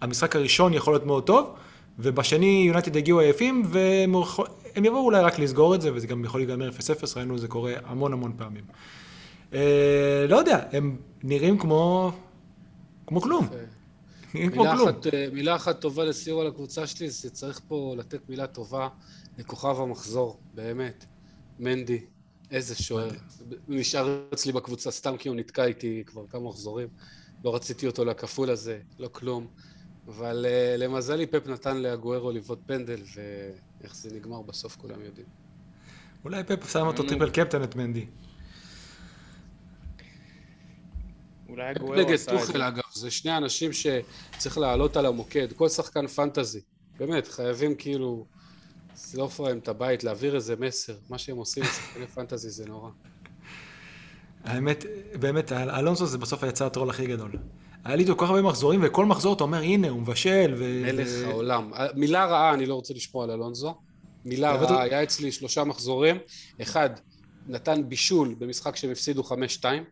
המשחק הראשון יכול להיות מאוד טוב, ובשני יונייטד הגיעו עייפים, והם יבואו אולי רק לסגור את זה, וזה גם יכול להיגמר אפס אפס, ראינו זה קורה המון המון פעמים. לא יודע, הם נראים כמו, כמו כלום. אין פה כלום. אחת, מילה אחת טובה לסיור על הקבוצה שלי, זה צריך פה לתת מילה טובה לכוכב המחזור, באמת. מנדי, איזה שוער. הוא נשאר אצלי בקבוצה סתם כי הוא נתקע איתי כבר כמה מחזורים. לא רציתי אותו לכפול הזה, לא כלום. אבל למזלי פפ נתן לאגוארו לבעוט פנדל, ואיך זה נגמר בסוף כולם יודעים. אולי פפ שם אותו טריפל קפטן את מנדי. אולי אגוארו נגד טוחל אגב, זה שני אנשים שצריך לעלות על המוקד, כל שחקן פנטזי. באמת, חייבים כאילו, לא פריים את הבית, להעביר איזה מסר. מה שהם עושים לשחקני פנטזי זה נורא. האמת, באמת, אלונסו זה בסוף יצא הטרול הכי גדול. היה לי כל כך הרבה מחזורים, וכל מחזור אתה אומר, הנה, הוא מבשל, ו... מלך העולם. מילה רעה, אני לא רוצה לשמוע על אלונזו. מילה רעה, היה אצלי שלושה מחזורים. אחד, נתן בישול במשחק שהם הפסידו חמש שתיים.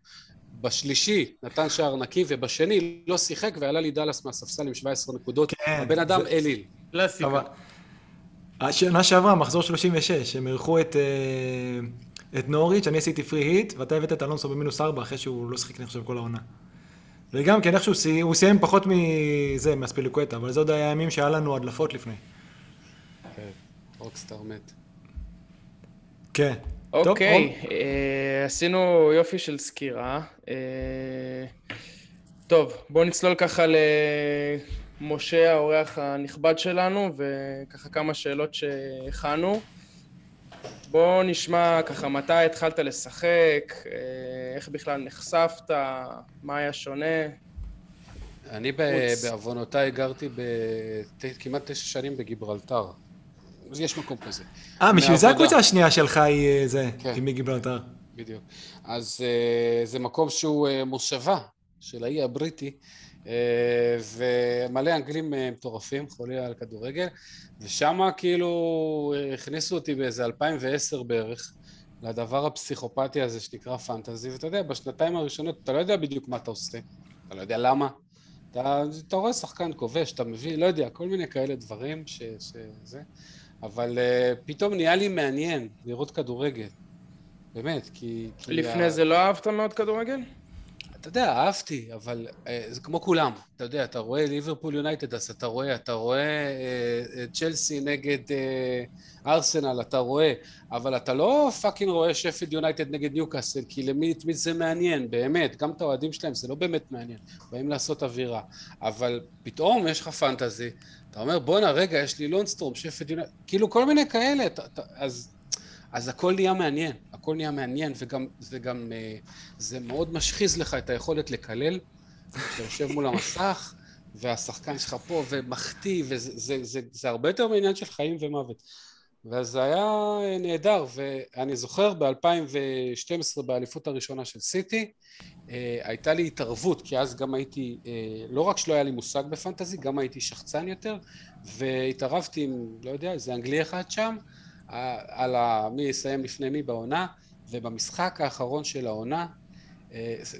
בשלישי, נתן שער נקי, ובשני, לא שיחק, ועלה לי דלס מהספסל עם שבע עשרה נקודות. הבן אדם אליל. קלאסיקה. השנה שעברה, מחזור שלושים ושש, הם ערכו את... את נוריץ', אני עשיתי פרי היט, ואתה הבאת את אלונסו במינוס ארבע, אחרי שהוא לא שחיק נחשב כל העונה. וגם כן, איכשהו הוא סיים פחות מזה, מהספיליקואטה, אבל זה עוד היה ימים שהיה לנו הדלפות לפני. כן, רוקסטאר מת. כן. אוקיי, עשינו יופי של סקירה. טוב, בואו נצלול ככה למשה, האורח הנכבד שלנו, וככה כמה שאלות שהכנו. בוא נשמע ככה, מתי התחלת לשחק, איך בכלל נחשפת, מה היה שונה? אני בעוונותיי גרתי כמעט תשע שנים בגיברלטר, אז יש מקום כזה. אה, משום זה הקבוצה השנייה שלך היא זה, היא מגיברלטר. בדיוק. אז זה מקום שהוא מושבה של האי הבריטי, ומלא אנגלים מטורפים, חולי על כדורגל, ושמה כאילו הכניסו אותי באיזה אלפיים ועשר בערך, לדבר הפסיכופתי הזה שנקרא פנטזי, ואתה יודע, בשנתיים הראשונות אתה לא יודע בדיוק מה אתה עושה, אתה לא יודע למה, אתה, אתה רואה שחקן כובש, אתה מביא, לא יודע, כל מיני כאלה דברים ש, שזה, אבל פתאום נהיה לי מעניין לראות כדורגל, באמת, כי... כי לפני ה... זה לא אהבת מאוד כדורגל? אתה יודע, אהבתי, אבל אה, זה כמו כולם, אתה יודע, אתה רואה ליברפול יונייטד, אז אתה רואה, אתה רואה אה, צ'לסי נגד אה, ארסנל, אתה רואה, אבל אתה לא פאקינג רואה שפילד יונייטד נגד ניוקאסל, כי למי תמיד זה מעניין, באמת, גם את האוהדים שלהם, זה לא באמת מעניין, באים לעשות אווירה, אבל פתאום יש לך פנטזי, אתה אומר, בוא'נה, רגע, יש לי לונסטרום, שפילד יונייטד, כאילו כל מיני כאלה, אתה, אתה, אז... אז הכל נהיה מעניין, הכל נהיה מעניין, וגם, וגם זה מאוד משחיז לך את היכולת לקלל, אתה יושב מול המסך, והשחקן שלך פה, ומחטיא, וזה זה, זה, זה הרבה יותר מעניין של חיים ומוות. וזה היה נהדר, ואני זוכר ב-אלפיים ושתים עשרה, באליפות הראשונה של סיטי, הייתה לי התערבות, כי אז גם הייתי, לא רק שלא היה לי מושג בפנטזי, גם הייתי שחצן יותר, והתערבתי עם, לא יודע, איזה אנגלי אחד שם, על מי יסיים לפני מי בעונה, ובמשחק האחרון של העונה,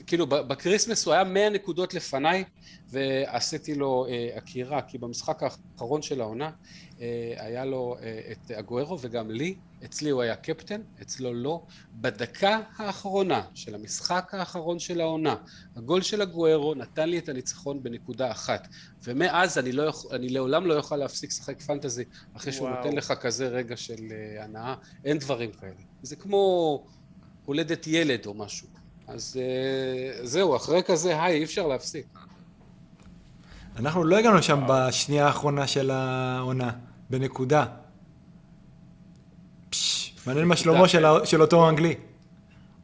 כאילו בקריסמס הוא היה מאה נקודות לפניי, ועשיתי לו הכירה, כי במשחק האחרון של העונה, היה לו את אגוארו וגם לי, אצלי הוא היה קפטן, אצלו לא, בדקה האחרונה של המשחק האחרון של העונה, הגול של אגוארו נתן לי את הניצחון בנקודה אחת, ומאז אני, לא יוכ... אני לעולם לא יוכל להפסיק לשחק פנטזי, אחרי שהוא וואו. נותן לך כזה רגע של הנאה, אין דברים כאלה. זה כמו הולדת ילד או משהו. אז זהו, אחרי כזה, היי, אי אפשר להפסיק. אנחנו לא הגענו שם בשנייה האחרונה של העונה, בנקודה. מעניין מה שלמה של אותו אנגלי.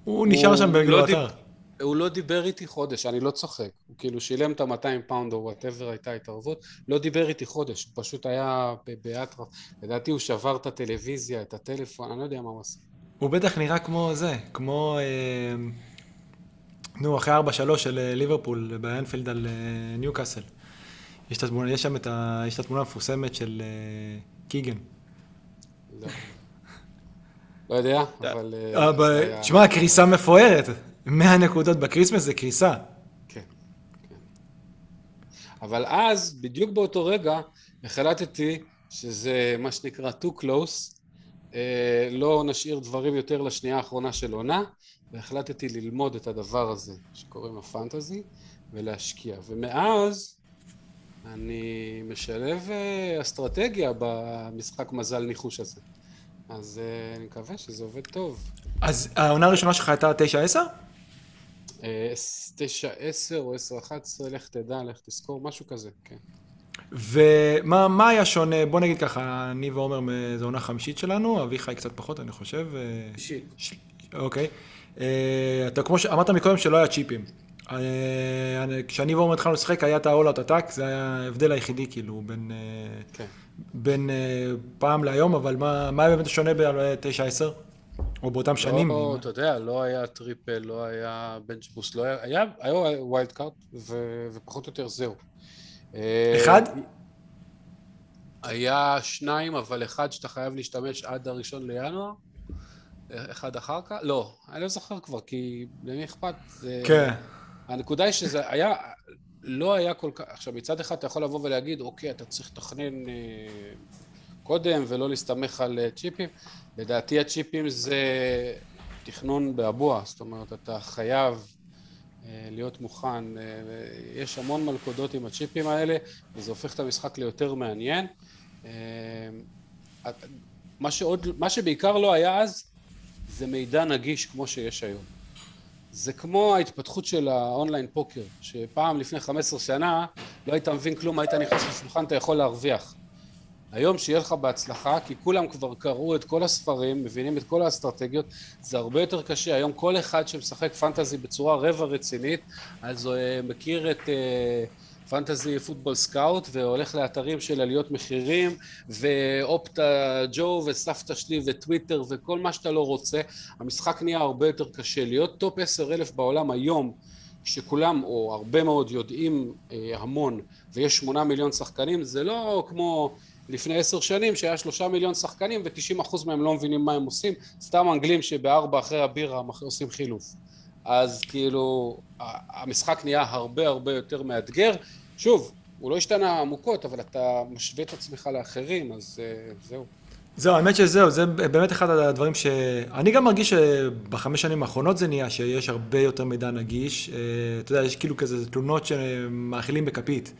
הוא נשאר שם בגלוטר. הוא לא דיבר איתי חודש, אני לא צוחק. הוא כאילו שילם את מאתיים פאונד או whatever הייתה התערבות, לא דיבר איתי חודש, הוא פשוט היה באטרף. לדעתי הוא שבר את הטלוויזיה, את הטלפון, אני לא יודע מה הוא עושה. הוא בטח נראה כמו זה, כמו... נו, אחרי ארבע שלוש של ליברפול באנפילד על ניוקאסל. יש שם את התמונה המפורסמת של קיגן. לא. לא יודע, אבל... תשמע, קריסה מפוארת. מאה נקודות בקריסמס זה קריסה. כן. אבל אז, בדיוק באותו רגע, החלטתי שזה מה שנקרא too close. לא נשאיר דברים יותר לשנייה האחרונה של עונה. והחלטתי ללמוד את הדבר הזה שקוראים הפנטזי ולהשקיע, ומאז אני משלב אסטרטגיה במשחק מזל ניחוש הזה. אז אני מקווה שזה עובד טוב. אז העונה הראשונה שלך הייתה תשע עשר? תשע עשר או עשר אחת עשרה, לך תדע, לך תזכור, משהו כזה, כן. ומה היה שונה? בוא נגיד ככה, אני ועומר זו עונה חמישית שלנו, אביחי קצת פחות, אני חושב. שישית. אוקיי. אתה כמו שאמרת מקודם שלא היה צ'יפים. כשאני ועומר התחלנו לשחק, היה את ה-all-out attack, זה היה ההבדל היחידי כאילו בין... כן. בין פעם להיום, אבל מה, מה היה באמת שונה ב-תשע עשר? או באותם שנים? לא, אתה יודע, לא היה טריפל, לא היה בנצ'בוס, לא היה, היה, היה ווילד קארט, ופחות או יותר זהו. אחד? היה שניים, אבל אחד שאתה חייב להשתמש עד הראשון לינואר, אחד אחר כך, לא, אני לא זוכר כבר, כי למי אכפת? כן. הנקודה היא שזה היה... לא היה כל כך, עכשיו מצד אחד אתה יכול לבוא ולהגיד, אוקיי, אתה צריך לתכנן קודם ולא להסתמך על צ'יפים. לדעתי הצ'יפים זה תכנון באבוע, זאת אומרת, אתה חייב להיות מוכן. יש המון מלכודות עם הצ'יפים האלה, וזה הופך את המשחק ליותר מעניין. מה שעוד, מה שבעיקר לא היה אז, זה מידע נגיש כמו שיש היום. זה כמו ההתפתחות של האונליין פוקר, שפעם לפני חמש עשרה שנה לא היית מבין כלום, היית נכנס לשולחן, אתה יכול להרוויח. היום שיהיה לך בהצלחה, כי כולם כבר קראו את כל הספרים, מבינים את כל האסטרטגיות, זה הרבה יותר קשה. היום כל אחד שמשחק פנטזי בצורה רבע רצינית, אז הוא מכיר את פנטזי פוטבול סקאוט, והולך לאתרים של עליות מחירים, ואופטה ג'ו וסבתא שלי וטוויטר וכל מה שאתה לא רוצה. המשחק נהיה הרבה יותר קשה. להיות טופ עשרת אלפים בעולם היום, שכולם או הרבה מאוד יודעים המון, ויש שמונה מיליון שחקנים, זה לא כמו לפני עשר שנים שהיה שלושה מיליון שחקנים ו-תשעים אחוז מהם לא מבינים מה הם עושים, סתם אנגלים שבארבע אחרי הבירה עושים חילוף. אז כאילו, המשחק נהיה הרבה הרבה יותר מאתגר. שוב, הוא לא השתנה עמוקות, אבל אתה משווה את עצמך לאחרים, אז זהו. זהו, האמת שזהו, זה באמת אחד הדברים ש... אני גם מרגיש שבחמש שנים האחרונות זה נהיה, שיש הרבה יותר מידע נגיש. אתה יודע, יש כאילו כזה תלונות שמאכילים בכפית.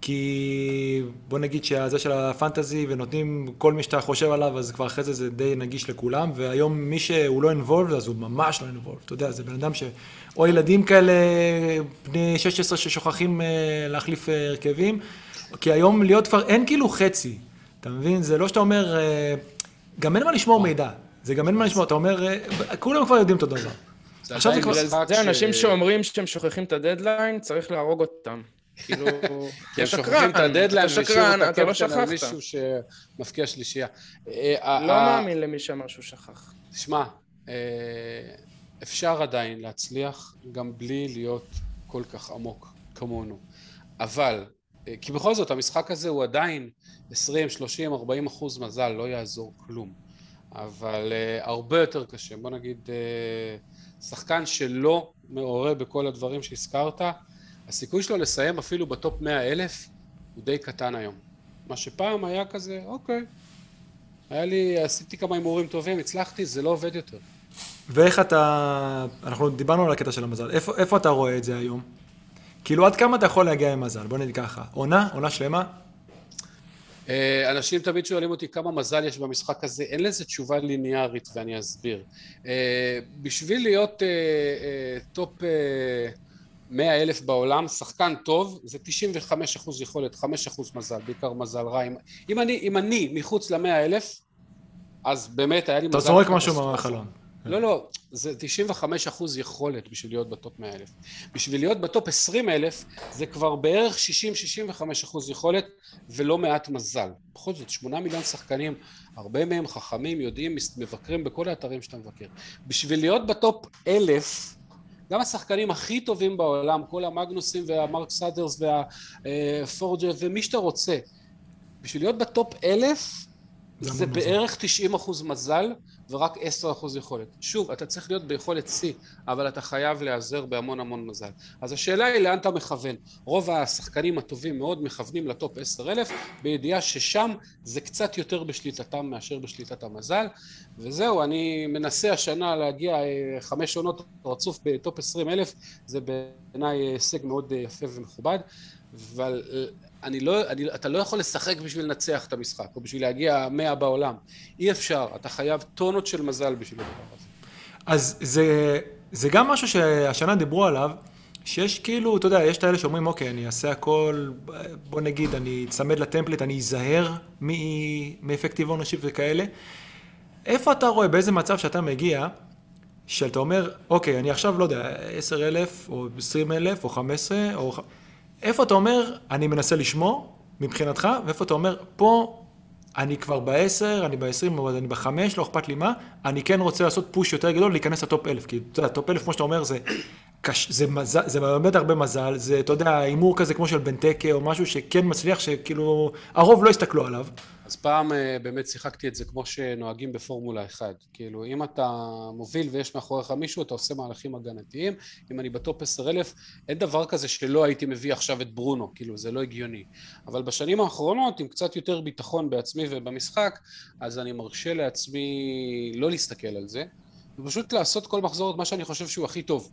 כי בוא נגיד שזה של הפנטזי ונותנים כל מי שאתה חושב עליו, אז כבר אחרי זה זה די נגיש לכולם, והיום מי שהוא לא involved, אז הוא ממש לא involved. אתה יודע, זה בן אדם ש... או ילדים כאלה בני שש עשרה ששוכחים להחליף הרכבים, כי היום להיות כבר אין כאילו חצי, אתה מבין? זה לא שאתה אומר, גם אין מה לשמור מידע, זה גם אין מה לשמור, אתה אומר, כולם כבר יודעים את הדבר. זה אנשים שאומרים שהם שוכחים את הדדליין, צריך להרוג אותם. כאילו, אתה שקרן, אתה שקרן, אתה לא שכחת. מישהו שמפקיע שלישייה. לא מאמין למי שאמר שהוא שכח. תשמע, אפשר עדיין להצליח גם בלי להיות כל כך עמוק כמונו. אבל, כי בכל זאת, המשחק הזה הוא עדיין עשרים, שלושים, ארבעים אחוז מזל, לא יעזור כלום. אבל הרבה יותר קשה. בוא נגיד, שחקן שלא מעורה בכל הדברים שהזכרת, הסיכוי שלו לסיים אפילו בטופ מאה אלף הוא די קטן היום. מה שפעם היה כזה, אוקיי, היה לי, עשיתי כמה אימורים טובים, הצלחתי, זה לא עובד יותר. ואיך אתה, אנחנו דיברנו על הקטע של המזל, איפה, איפה אתה רואה את זה היום? כאילו עד כמה אתה יכול להגיע עם מזל? בוא נגיד ככה, עונה, עונה שלמה? אנשים תמיד שואלים אותי כמה מזל יש במשחק הזה, אין לזה תשובה ליניארית ואני אסביר. בשביל להיות טופ... מאה אלף בעולם, שחקן טוב, זה תשעים וחמישה אחוז יכולת, חמישה אחוז מזל, בעיקר מזל רע. אם אני, אם אני מחוץ ל-מאה אלף, אז באמת היה לי מזל... אתה זורק משהו מהחלון. לא, לא, זה תשעים וחמישה אחוז יכולת בשביל להיות בטופ מאה אלף. בשביל להיות בטופ עשרים אלף, זה כבר בערך שישים עד שישים וחמישה אחוז יכולת, ולא מעט מזל. בכל זאת, שמונה מיליון שחקנים, הרבה מהם חכמים, יודעים, מבקרים בכל האתרים שאתה מבקר. בשביל להיות בטופ אלף, גם השחקנים הכי טובים בעולם, כל המגנוסים והמרק סאדרס והפורג'ר ומי שאתה רוצה, בשביל להיות בטופ אלף, זה בערך תשעים אחוז מזל ורק עשרה אחוז יכולת. שוב, אתה צריך להיות ביכולת C, אבל אתה חייב להיעזר בהמון המון מזל. אז השאלה היא לאן אתה מכוון. רוב השחקנים הטובים מאוד מכוונים לטופ עשרת אלפים, בידיעה ששם זה קצת יותר בשליטתם מאשר בשליטת המזל. וזהו, אני מנסה השנה להגיע חמש עונות רצוף בטופ עשרים אלף, זה בעיניי הישג מאוד יפה ומכובד. אבל אני לא, אני, אתה לא יכול לשחק בשביל לנצח את המשחק, או בשביל להגיע מאה בעולם. אי אפשר, אתה חייב טונות של מזל בשביל הדבר הזה. אז זה, זה גם משהו שהשנה דיברו עליו, שיש כאילו, אתה יודע, יש את האלה שאומרים, אוקיי, אני אעשה הכל, בוא נגיד, אני אצמד לטמפלט, אני אזהר מאפקטיב אונרשיפ וכאלה. איפה אתה רואה, באיזה מצב שאתה מגיע, שאתה אומר, אוקיי, אני עכשיו, לא יודע, עשרת אלפים, או עשרים אלף, או חמישה עשר, או... איפה אתה אומר, אני מנסה לשמור מבחינתך, ואיפה אתה אומר, פה אני כבר ב-עשר, אני ב-עשרים, אני ב-חמש, לא אכפת לי מה, אני כן רוצה לעשות פוש יותר גדול, להיכנס לטופ אלף, כי אתה יודע, טופ אלף, כמו שאתה אומר, זה, קש... זה, מזל, זה באמת הרבה מזל, זה, אתה יודע, אימור כזה כמו של בנטקה, או משהו שכן מצליח, שכאילו, הרוב לא הסתכלו עליו. אז פעם באמת שיחקתי את זה כמו שנוהגים בפורמולה אחת, כאילו אם אתה מוביל ויש מאחוריך מישהו, אתה עושה מהלכים הגנתיים, אם אני בטופ עשרת אלפים, אין דבר כזה שלא הייתי מביא עכשיו את ברונו, כאילו זה לא הגיוני. אבל בשנים האחרונות, עם קצת יותר ביטחון בעצמי ובמשחק, אז אני מרשה לעצמי לא להסתכל על זה, ופשוט לעשות כל מחזור את מה שאני חושב שהוא הכי טוב.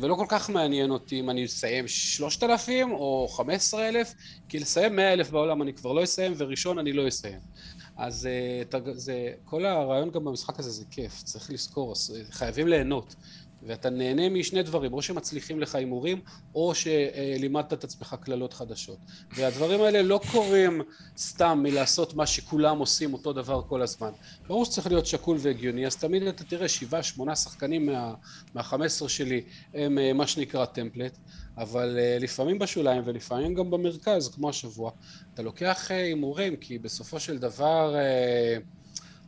ולא כל כך מעניין אותי אם אני אסיים שלושת אלפים או חמישה עשר אלף, כי לסיים מאה אלף בעולם אני כבר לא אסיים, וראשון אני לא אסיים. אז זה, כל הרעיון גם במשחק הזה זה כיף, צריך לזכור, חייבים ליהנות. ואתה נהנה משני דברים, או שמצליחים לך אימורים, או שלימדת את עצמך כללות חדשות. והדברים האלה לא קורים סתם מלעשות מה שכולם עושים אותו דבר כל הזמן. ברור שצריך להיות שקול והגיוני, אז תמיד אתה תראה שבעה, שמונה שחקנים מה, מה-חמש עשרה שלי הם מה שנקרא טמפלט, אבל לפעמים בשוליים ולפעמים גם במרכז, כמו השבוע, אתה לוקח אימורים, כי בסופו של דבר,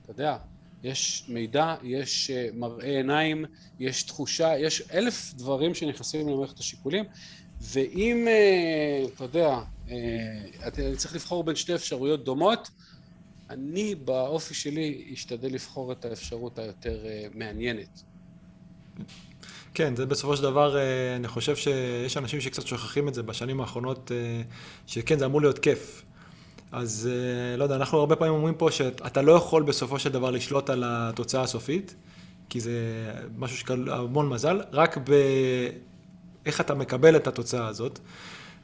אתה יודע, יש מידע, יש מראה עיניים, יש תחושה, יש אלף דברים שנכנסים למערכת השיקולים, ואם, אתה יודע, אני צריך לבחור בין שתי אפשרויות דומות, אני באופי שלי אשתדל לבחור את האפשרות היותר מעניינת. כן, זה בסופו של דבר, אני חושב שיש אנשים שקצת שוכחים את זה בשנים האחרונות, שכן, זה אמור להיות כיף. אז לא יודע, אנחנו הרבה פעמים אומרים פה שאתה לא יכול בסופו של דבר לשלוט על התוצאה הסופית, כי זה משהו שקל המון מזל, רק באיך אתה מקבל את התוצאה הזאת.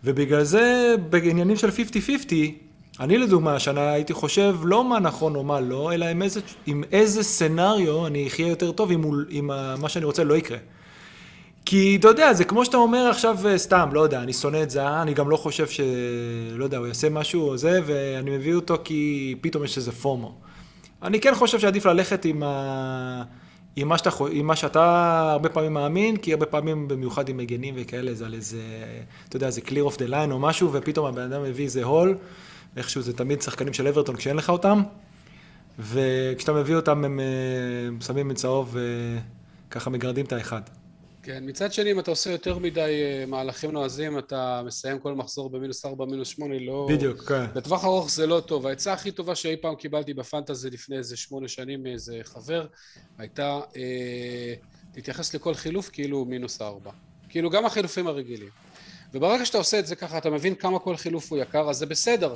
ובגלל זה, בעניינים של חמישים חמישים, אני לדוגמה השנה הייתי חושב לא מה נכון או מה לא, אלא עם איזה, עם איזה סנריו אני אחיה יותר טוב, אם, אם מה שאני רוצה לא יקרה. כי אתה יודע, זה כמו שאתה אומר עכשיו סתם, לא יודע, אני שונא את זה, אני גם לא חושב ש... לא יודע, הוא יעשה משהו או זה, ואני מביא אותו כי פתאום יש איזה פומו. אני כן חושב שעדיף ללכת עם, ה... עם, מה, שאתה... עם מה שאתה הרבה פעמים מאמין, כי הרבה פעמים במיוחד עם מגנים וכאלה, זה על איזה, אתה יודע, זה clear off the line או משהו, ופתאום הבן אדם מביא איזה הול, איכשהו זה תמיד שחקנים של אברטון כשאין לך אותם, וכשאתה מביא אותם הם שמים מצהוב וככה מגרדים את האחד. כן, מצד שני, אם אתה עושה יותר מדי מהלכים נועזים, אתה מסיים כל מחזור במינוס ארבע, במינוס שמונה, לא... בדיוק, כן. בטווח ארוך זה לא טוב. ההצעה הכי טובה שאי פעם קיבלתי בפנטזי לפני איזה שמונה שנים מאיזה חבר, הייתה, אה, תתייחס לכל חילוף כאילו מינוס ארבע. כאילו גם החילופים הרגילים. וברגע שאתה עושה את זה ככה, אתה מבין כמה כל חילוף הוא יקר, אז זה בסדר.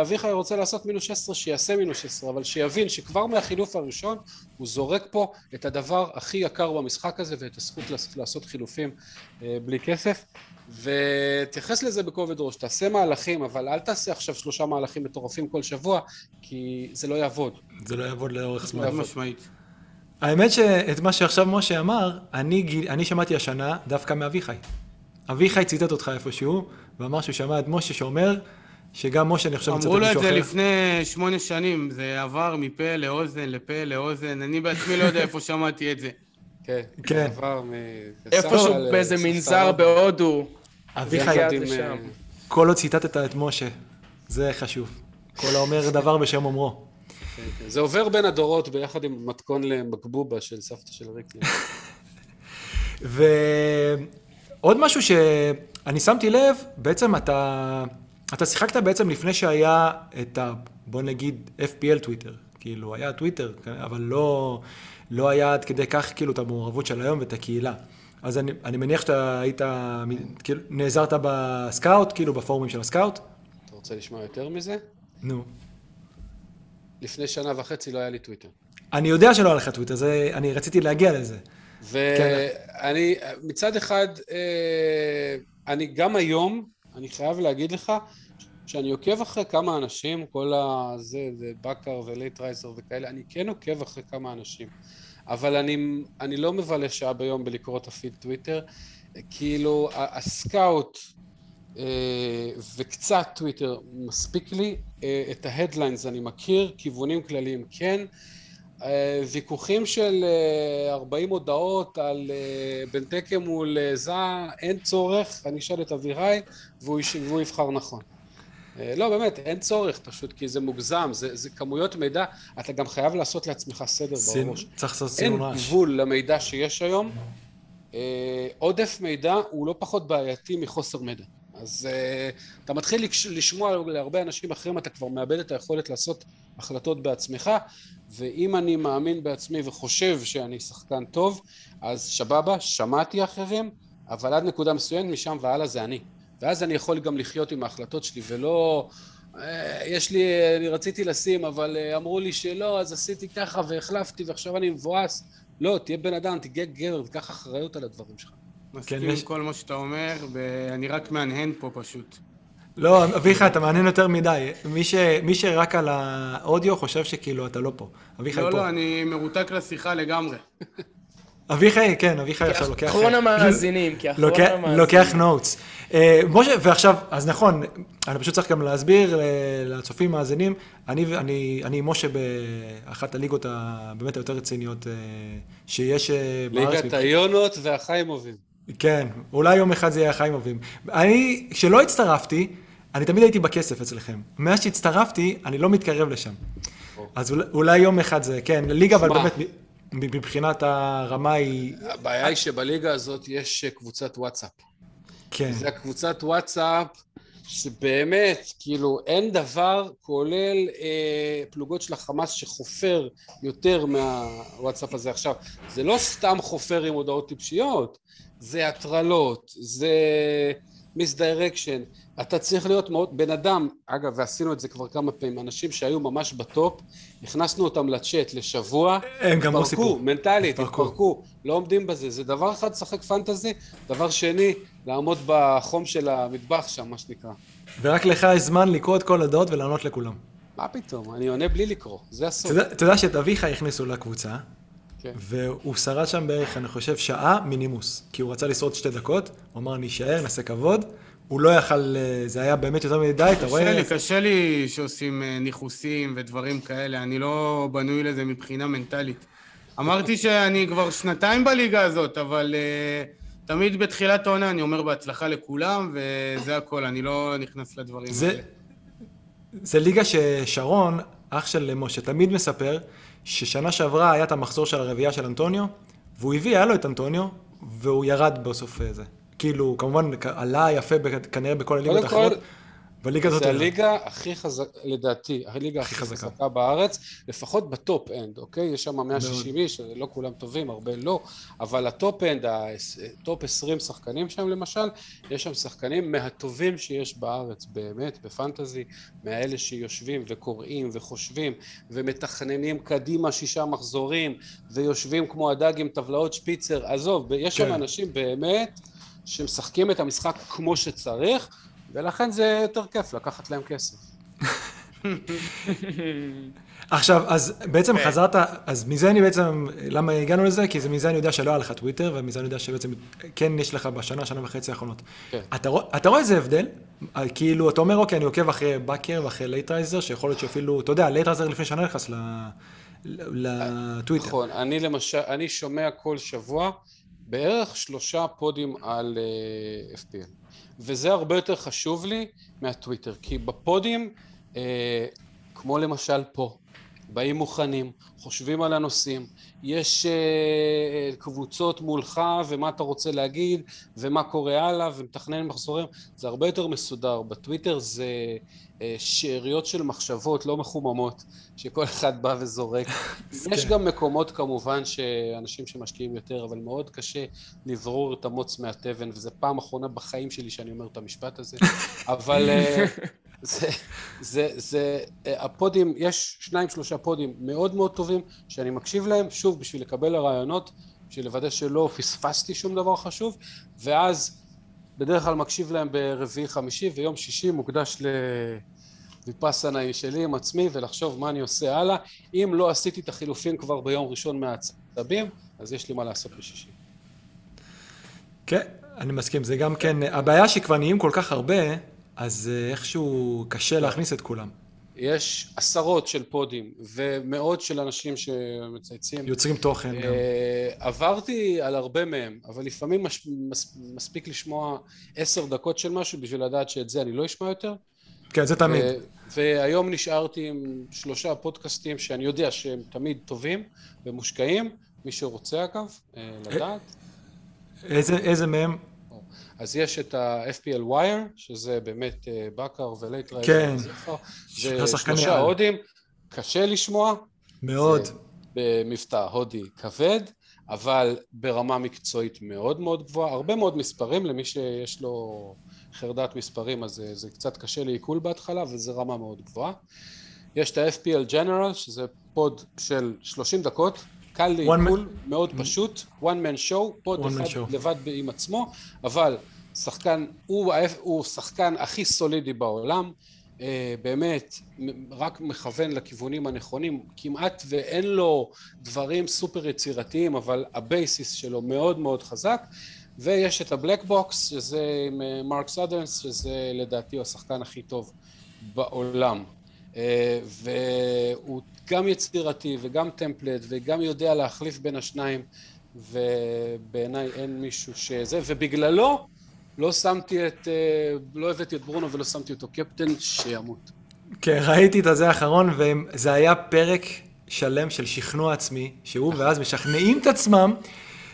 אביך רוצה לעשות מינוס עשר, שיעשה מינוס עשר, אבל שיבין שכבר מהחילוף הראשון, הוא זורק פה את הדבר הכי יקר במשחק הזה, ואת הזכות לעשות חילופים בלי כסף. ותייחס לזה בכובד ראש, תעשה מהלכים, אבל אל תעשה עכשיו שלושה מהלכים מטורפים כל שבוע, כי זה לא יעבוד. זה לא יעבוד לאורך זמן. משמעית. האמת שאת מה שעכשיו משה אמר, אני שמעתי השנה דווקא מאביך. אביחי ציטט אותך איפשהו, ואמר שהוא שמע את משה שאומר, שגם משה אני חושב מצטט מישהו אחר. אמרו לו את זה לפני שמונה שנים, זה עבר מפה לאוזן, לפה לאוזן, אני בעצמי לא יודע איפה שמעתי את זה. כן, זה עבר מ... איפשהו באיזה מנזר בהודו. אביחי, כל עוד ציטטת את משה, זה חשוב. כל האומר דבר בשם אומרו. זה עובר בין הדורות ביחד עם מתכון למקבובה של סבתא של ריקי. ו... עוד משהו שאני שמתי לב, בעצם אתה, אתה שיחקת בעצם לפני שהיה את ה, בוא נגיד, אף פי אל טוויטר, כאילו היה טוויטר, אבל לא, לא היה עד כדי כך כאילו את המעורבות של היום ואת הקהילה. אז אני, אני מניח שאתה היית, כאילו, נעזרת בסקאוט, כאילו בפורומים של הסקאוט. אתה רוצה לשמוע יותר מזה? נו. לפני שנה וחצי לא היה לי טוויטר. אני יודע שלא היה לך טוויטר, זה, אני רציתי להגיע לזה. ואני, מצד אחד, אני גם היום, אני חייב להגיד לך שאני עוקב אחרי כמה אנשים, כל הזה, זה בקר ולייט רייסר וכאלה, אני כן עוקב אחרי כמה אנשים, אבל אני, אני לא מבלה שעה ביום בלקרוא את הפיד טוויטר, כאילו הסקאוט אה, וקצת טוויטר מספיק לי, אה, את ההדליינס אני מכיר, כיוונים כלליים כן, אה, ויכוחים של אה, ארבעים הודעות על אה, בנטקה מול אה, זה, אין צורך, אני אשאל את אביראי והוא, והוא יבחר נכון. לא, באמת, אין צורך, פשוט, כי זה מוגזם, זה, זה כמויות מידע, אתה גם חייב לעשות לעצמך סדר בראש. צריך לעשות סינונש. אין גבול למידע שיש היום, עודף מידע הוא לא פחות בעייתי מחוסר מידע. אז אתה מתחיל לשמוע להרבה אנשים אחרים, אתה כבר מאבד את היכולת לעשות החלטות בעצמך, ואם אני מאמין בעצמי וחושב שאני שחקן טוב, אז שבבה, שמעתי אחרים, אבל עד נקודה מסוימת משם והלאה זה אני. ואז אני יכול גם לחיות עם ההחלטות שלי, ולא, יש לי, אני רציתי לשים, אבל אמרו לי שלא, אז עשיתי ככה והחלפתי, ועכשיו אני מבואס. לא, תהיה בן אדם, תהיה גבר, תיקח אחריות על הדברים שלך. מסכים עם כל מה שאתה אומר, ואני רק מהנהן פה פשוט. לא, אביחי, אתה מעניין יותר מדי. מי שרק על האודיו חושב שכאילו אתה לא פה. אביחי פה. לא, לא, אני מרותק לשיחה לגמרי. אביחי, כן, אביחי עכשיו לוקח... אחרון המאזינים, כי אחרון המאזינים. לוקח נוטס. ועכשיו, אז נכון, אני פשוט צריך גם להסביר לצופים מאזינים, אני משה באחת הליגות באמת היותר רציניות שיש בארץ. ליגת היונות והחיימובים. כן, אולי יום אחד זה יהיה החיימובים. אני, כשלא הצטרפתי, אני תמיד הייתי בכסף אצלכם. מאז שהצטרפתי, אני לא מתקרב לשם. אז אולי יום אחד זה, כן, ליגה, אבל באמת... מבחינת הרמה היא... הבעיה היא שבליגה הזאת יש קבוצת וואטסאפ. כן. זה הקבוצת וואטסאפ שבאמת, כאילו, אין דבר כולל אה, פלוגות של החמאס שחופר יותר מהוואטסאפ הזה עכשיו. זה לא סתם חופר עם הודעות טיפשיות, זה הטרלות, זה מיסדיירקשן. אתה צריך להיות מאוד בן אדם, אגב, ועשינו את זה כבר כמה פעמים, אנשים שהיו ממש בטופ, הכנסנו אותם לצ'אט לשבוע, הם גם לא סיפור. מנטלית, התפרקו, לא עומדים בזה. זה דבר אחד, שחק פנטזי, דבר שני, לעמוד בחום של המטבח שם, מה שנקרא. ורק לך יש זמן לקרוא את כל הדעות ולענות לכולם. מה פתאום? אני עונה בלי לקרוא, זה אסור. אתה יודע שאת אביך הכניסו לקבוצה, והוא שרד שם בערך, אני חושב, שעה מינימוס, כי הוא רצה לשרוד שתי דקות, הוא אמר, נשאר, נעשה כבוד. הוא לא יכל, זה היה באמת יותר מדי, אתה רואה? קשה לי, קשה לי שעושים ניחוסים ודברים כאלה, אני לא בנוי לזה מבחינה מנטלית. אמרתי שאני כבר שנתיים בליגה הזאת, אבל uh, תמיד בתחילת העונה אני אומר בהצלחה לכולם, וזה הכל, אני לא נכנס לדברים זה, האלה. זה ליגה ששרון, אח של משה, תמיד מספר ששנה שעברה היה את המחזור של הרביעה של אנטוניו, והוא הביא, היה לו את אנטוניו, והוא ירד בסוף זה. כאילו, כמובן, עלה יפה כנראה בכל הליגות האחרות, בליגה הזאת... זה הליגה הכי חזקה, לדעתי, הליגה הכי חזקה בארץ, לפחות בטופ-אנד, אוקיי? יש שם מאה ושישים איש, לא כולם טובים, הרבה לא, אבל הטופ-אנד, הטופ עשרים שחקנים שם למשל, יש שם שחקנים מהטובים שיש בארץ, באמת, בפנטזי, מאלה שיושבים וקוראים וחושבים ומתכננים קדימה שישה מחזורים, ויושבים כמו הדג עם טבלאות שפיצר, עזוב, יש שם אנשים באמת... שמשחקים את המשחק כמו שצריך, ולכן זה יותר כיף לקחת להם כסף. עכשיו, אז בעצם חזרת, אז מזה אני בעצם, למה הגענו לזה? כי מזה אני יודע שלא היה לך טוויטר, ומזה אני יודע שבעצם כן יש לך בשנה, שנה וחצי האחרונות. אתה רואה איזה הבדל? כאילו, אתה אומר, אוקיי, אני עוקב אחרי בקר ואחרי לייטרייזר, שיכול להיות שאפילו, אתה יודע, לייטרייזר לפני שנה נכנס לטוויטר. נכון, אני למשל, אני שומע כל שבוע, בערך שלושה פודים על uh, אף פי אל, וזה הרבה יותר חשוב לי מהטוויטר, כי בפודים, uh, כמו למשל פה, באים מוכנים, חושבים על הנושאים, יש uh, קבוצות מולך ומה אתה רוצה להגיד, ומה קורה הלאה, ומתכנן מחזורים, זה הרבה יותר מסודר. בטוויטר זה uh, שאריות של מחשבות לא מחוממות, שכל אחד בא וזורק. יש גם מקומות כמובן שאנשים שמשקיעים יותר, אבל מאוד קשה לברור את המוץ מהתבן, וזה פעם אחרונה בחיים שלי שאני אומר את המשפט הזה, אבל... Uh, זה, זה, זה, הפודים, יש שניים, שלושה פודים מאוד מאוד טובים שאני מקשיב להם, שוב, בשביל לקבל הרעיונות, בשביל לוודא שלא פספסתי שום דבר חשוב, ואז בדרך כלל מקשיב להם ברביעי חמישי, ויום שישי מוקדש לויפאסנה שלי עם עצמי, ולחשוב מה אני עושה הלאה. אם לא עשיתי את החילופים כבר ביום ראשון מהעצבים, אז יש לי מה לעשות בשישי. כן, אני מסכים, זה גם כן, הבעיה שכבר נהיים כל כך הרבה, אז איכשהו קשה להכניס את כולם. יש עשרות של פודים ומאות של אנשים שמצייצים. יוצרים תוכן גם. עברתי על הרבה מהם, אבל לפעמים מספיק לשמוע עשר דקות של משהו בשביל לדעת שאת זה אני לא אשמע יותר. כן, זה תמיד. והיום נשארתי עם שלושה פודקאסטים שאני יודע שהם תמיד טובים ומושקעים, מי שרוצה אגב, לדעת. איזה מהם? אז יש את ה-אף פי אל Wire, שזה באמת בקר ולייט רייל. כן. זה שלושה הודים, קשה לשמוע. מאוד. במבטא הודי כבד, אבל ברמה מקצועית מאוד מאוד גבוהה. הרבה מאוד מספרים, למי שיש לו חרדת מספרים, אז זה, זה קצת קשה לעיכול בהתחלה, וזה רמה מאוד גבוהה. יש את ה-אף פי אל General, שזה פוד של שלושים דקות. קל לעיכול, מאוד פשוט, one man show, פוד אחד לבד עם עצמו, אבל שחקן, הוא, הוא שחקן הכי סולידי בעולם, באמת רק מכוון לכיוונים הנכונים, כמעט ואין לו דברים סופר יצירתיים, אבל הבייסיס שלו מאוד מאוד חזק, ויש את הבלק בוקס, שזה עם מרק סאדרנס, שזה לדעתי השחקן הכי טוב בעולם. והוא גם יצירתי וגם טמפלט וגם יודע להחליף בין השניים, ובעיניי אין מישהו שזה, ובגללו לא שמתי את, לא הבאתי את ברונו ולא שמתי אותו קפטן, שימות. כן, ראיתי את זה האחרון, וזה היה פרק שלם של שכנוע עצמי, שהוא ואז משכנעים את עצמם,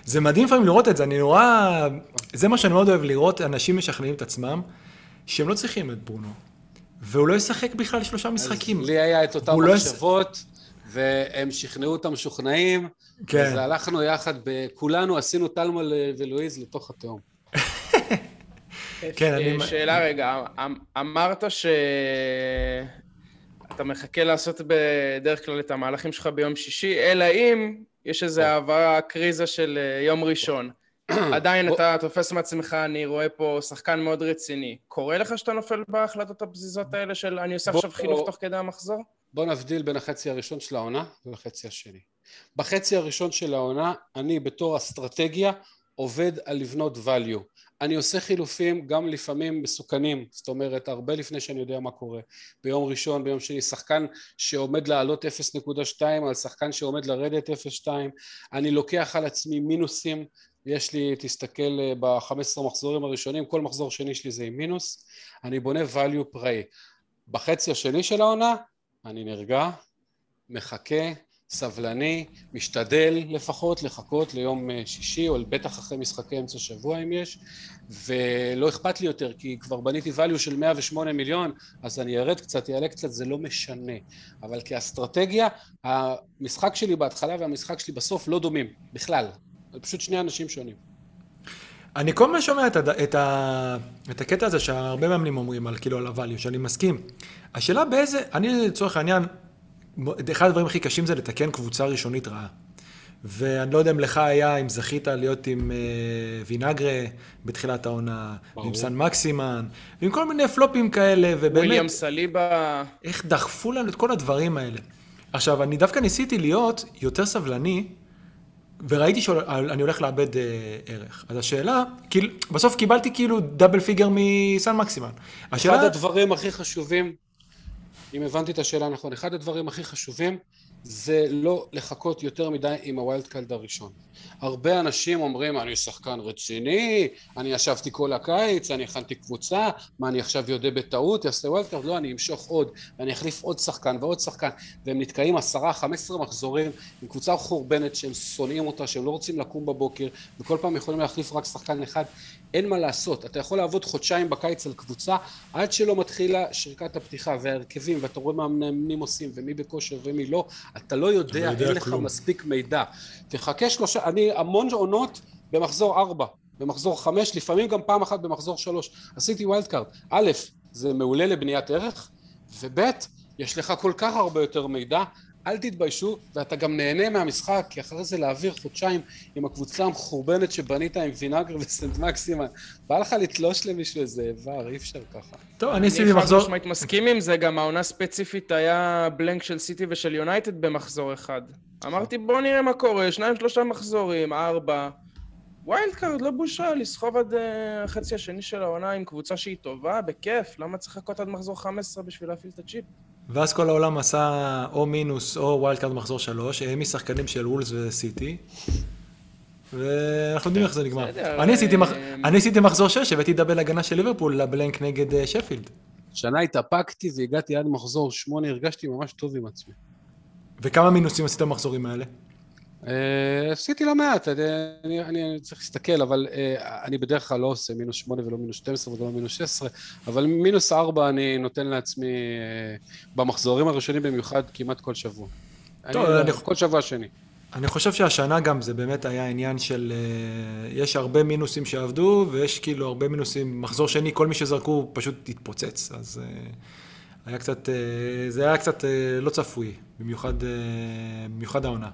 זה מדהים לפעמים לראות את זה, אני נורא, זה מה שאני מאוד אוהב לראות, אנשים משכנעים את עצמם, שהם לא צריכים את ברונו. והוא לא ישחק בכלל שלושה משחקים. אז לי היה את אותם מחשבות, והם שכנעו אותם משוכנעים, אז הלכנו יחד, כולנו עשינו תלמה ולואיז לתוך התאום. שאלה רגע, אמרת שאתה מחכה לעשות בדרך כלל את המהלכים שלך ביום שישי, אלא אם יש איזו העברה קריזה של יום ראשון. עדיין אתה תופס מעצמך, אני רואה פה שחקן מאוד רציני. קורה לך שאתה נופל בהחלטות הבזיזות האלה של אני עושה עכשיו חילוף תוך כדי המחזור? בוא נבדיל בין החצי הראשון של העונה ולחצי השני. בחצי הראשון של העונה, אני בתור אסטרטגיה עובד על לבנות value. אני עושה חילופים גם לפעמים מסוכנים, זאת אומרת, הרבה לפני שאני יודע מה קורה. ביום ראשון, ביום שני, שחקן שעומד לעלות אפס נקודה שתיים, על שחקן שעומד לרדת אפס נקודה שתיים. אני לוקח על עצמי מינוסים, יש לי, תסתכל ב-חמישה עשר מחזורים הראשונים, כל מחזור שני שלי זה עם מינוס, אני בונה value פראי. בחצי השני של העונה, אני נרגע, מחכה, סבלני, משתדל לפחות לחכות ליום שישי, או בטח אחרי משחקי אמצע שבוע אם יש, ולא אכפת לי יותר, כי כבר בניתי value של מאה ושמונה מיליון, אז אני ארד קצת, יעלה קצת, זה לא משנה. אבל כאסטרטגיה, המשחק שלי בהתחלה והמשחק שלי בסוף לא דומים, בכלל. זה פשוט שני אנשים שונים. אני כל מה שומע את, ה, את, ה, את הקטע הזה שהרבה מאמנים אומרים על כאילו על הוואליו, שאני מסכים. השאלה באיזה, אני לצורך העניין, אחד הדברים הכי קשים זה לתקן קבוצה ראשונית רעה. ואני לא יודע אם לך היה, אם זכית להיות עם אה, וינגרה בתחילת העונה, ברור. עם סן מקסימן, ועם כל מיני פלופים כאלה, ובאמת... וויליאם סליבה. איך דחפו לנו את כל הדברים האלה. עכשיו, אני דווקא ניסיתי להיות יותר סבלני, וראיתי שאני הולך לאבד אה, ערך. אז השאלה, כאילו, בסוף קיבלתי כאילו דאבל פיגר מסן מקסימן. השאלה... אחד הדברים הכי חשובים, אם הבנתי את השאלה נכון, אחד הדברים הכי חשובים זה לא לחכות יותר מדי עם הווילד קארד הראשון. הרבה אנשים אומרים, אני שחקן רציני, אני ישבתי כל הקיץ, אני הכנתי קבוצה, מה אני עכשיו יודע בטעות, יעשה ווילד קארד, לא, אני אמשוך עוד, ואני אחליף עוד שחקן ועוד שחקן, והם נתקעים עשרה, חמש עשרה מחזורים עם קבוצה חורבנת שהם שונאים אותה, שהם לא רוצים לקום בבוקר, וכל פעם יכולים להחליף רק שחקן אחד. אין מה לעשות, אתה יכול לעבוד חודשיים בקיץ על קבוצה, עד שלא מתחילה שריקת הפתיחה וההרכבים, ואתה רואה מה המאמנים עושים, ומי בכושר ומי לא, אתה לא יודע, אין לך מספיק מידע. תחכה שלושה, אני המון עונות במחזור ארבע, במחזור חמש, לפעמים גם פעם אחת במחזור שלוש. עשיתי ווילד קארד. א', זה מעולה לבניית ערך, וב', יש לך כל כך הרבה יותר מידע, אל תתביישו, ואתה גם נהנה מהמשחק, כי אחרי זה להעביר חודשיים עם הקבוצה המחורבנת שבנית עם וינגר וסנט מקסימן. בא לך לתלוש למישהו איזה איבר, אי אפשר ככה. טוב, אני אשים לי מחזור. אני חושב מתמסכים עם זה, גם העונה ספציפית היה בלנק של סיטי ושל יונייטד במחזור אחד. אמרתי, בוא נראה מה קורה, שניים, שלושה מחזורים, ארבע. ווילד קארד, לא בושה, לסחוב עד החצי השני של העונה עם קבוצה שהיא טובה, בכיף. למה צריך לחכות עד מחזור חמש עשרה בשביל להפעיל את הצ'יפ? ואז כל העולם עשה או מינוס או ווילד קארד מחזור שלוש, משחקנים של וולס וסיטי, ואנחנו יודעים איך זה נגמר. אני עשיתי מחזור שש, הבאתי דאבל הגנה של ליברפול לבלנק נגד שפילד. שנה התאפקתי והגעתי עד מחזור שמונה, הרגשתי ממש טוב עם עצמי. וכמה מינוסים עשית במחזורים האלה? עשיתי לא מעט, אני, אני צריך להסתכל, אבל אני בדרך כלל לא עושה מינוס שמונה ולא מינוס שתים עשרה ולא מינוס שש עשרה, אבל מינוס ארבע אני נותן לעצמי במחזורים הראשונים במיוחד כמעט כל שבוע. טוב, אני, אני, כל שבוע שני. אני חושב שהשנה גם זה באמת היה עניין של, יש הרבה מינוסים שעבדו ויש כאילו הרבה מינוסים, מחזור שני, כל מי שזרקו פשוט התפוצץ, אז היה קצת, זה היה קצת לא צפוי, במיוחד, במיוחד העונה.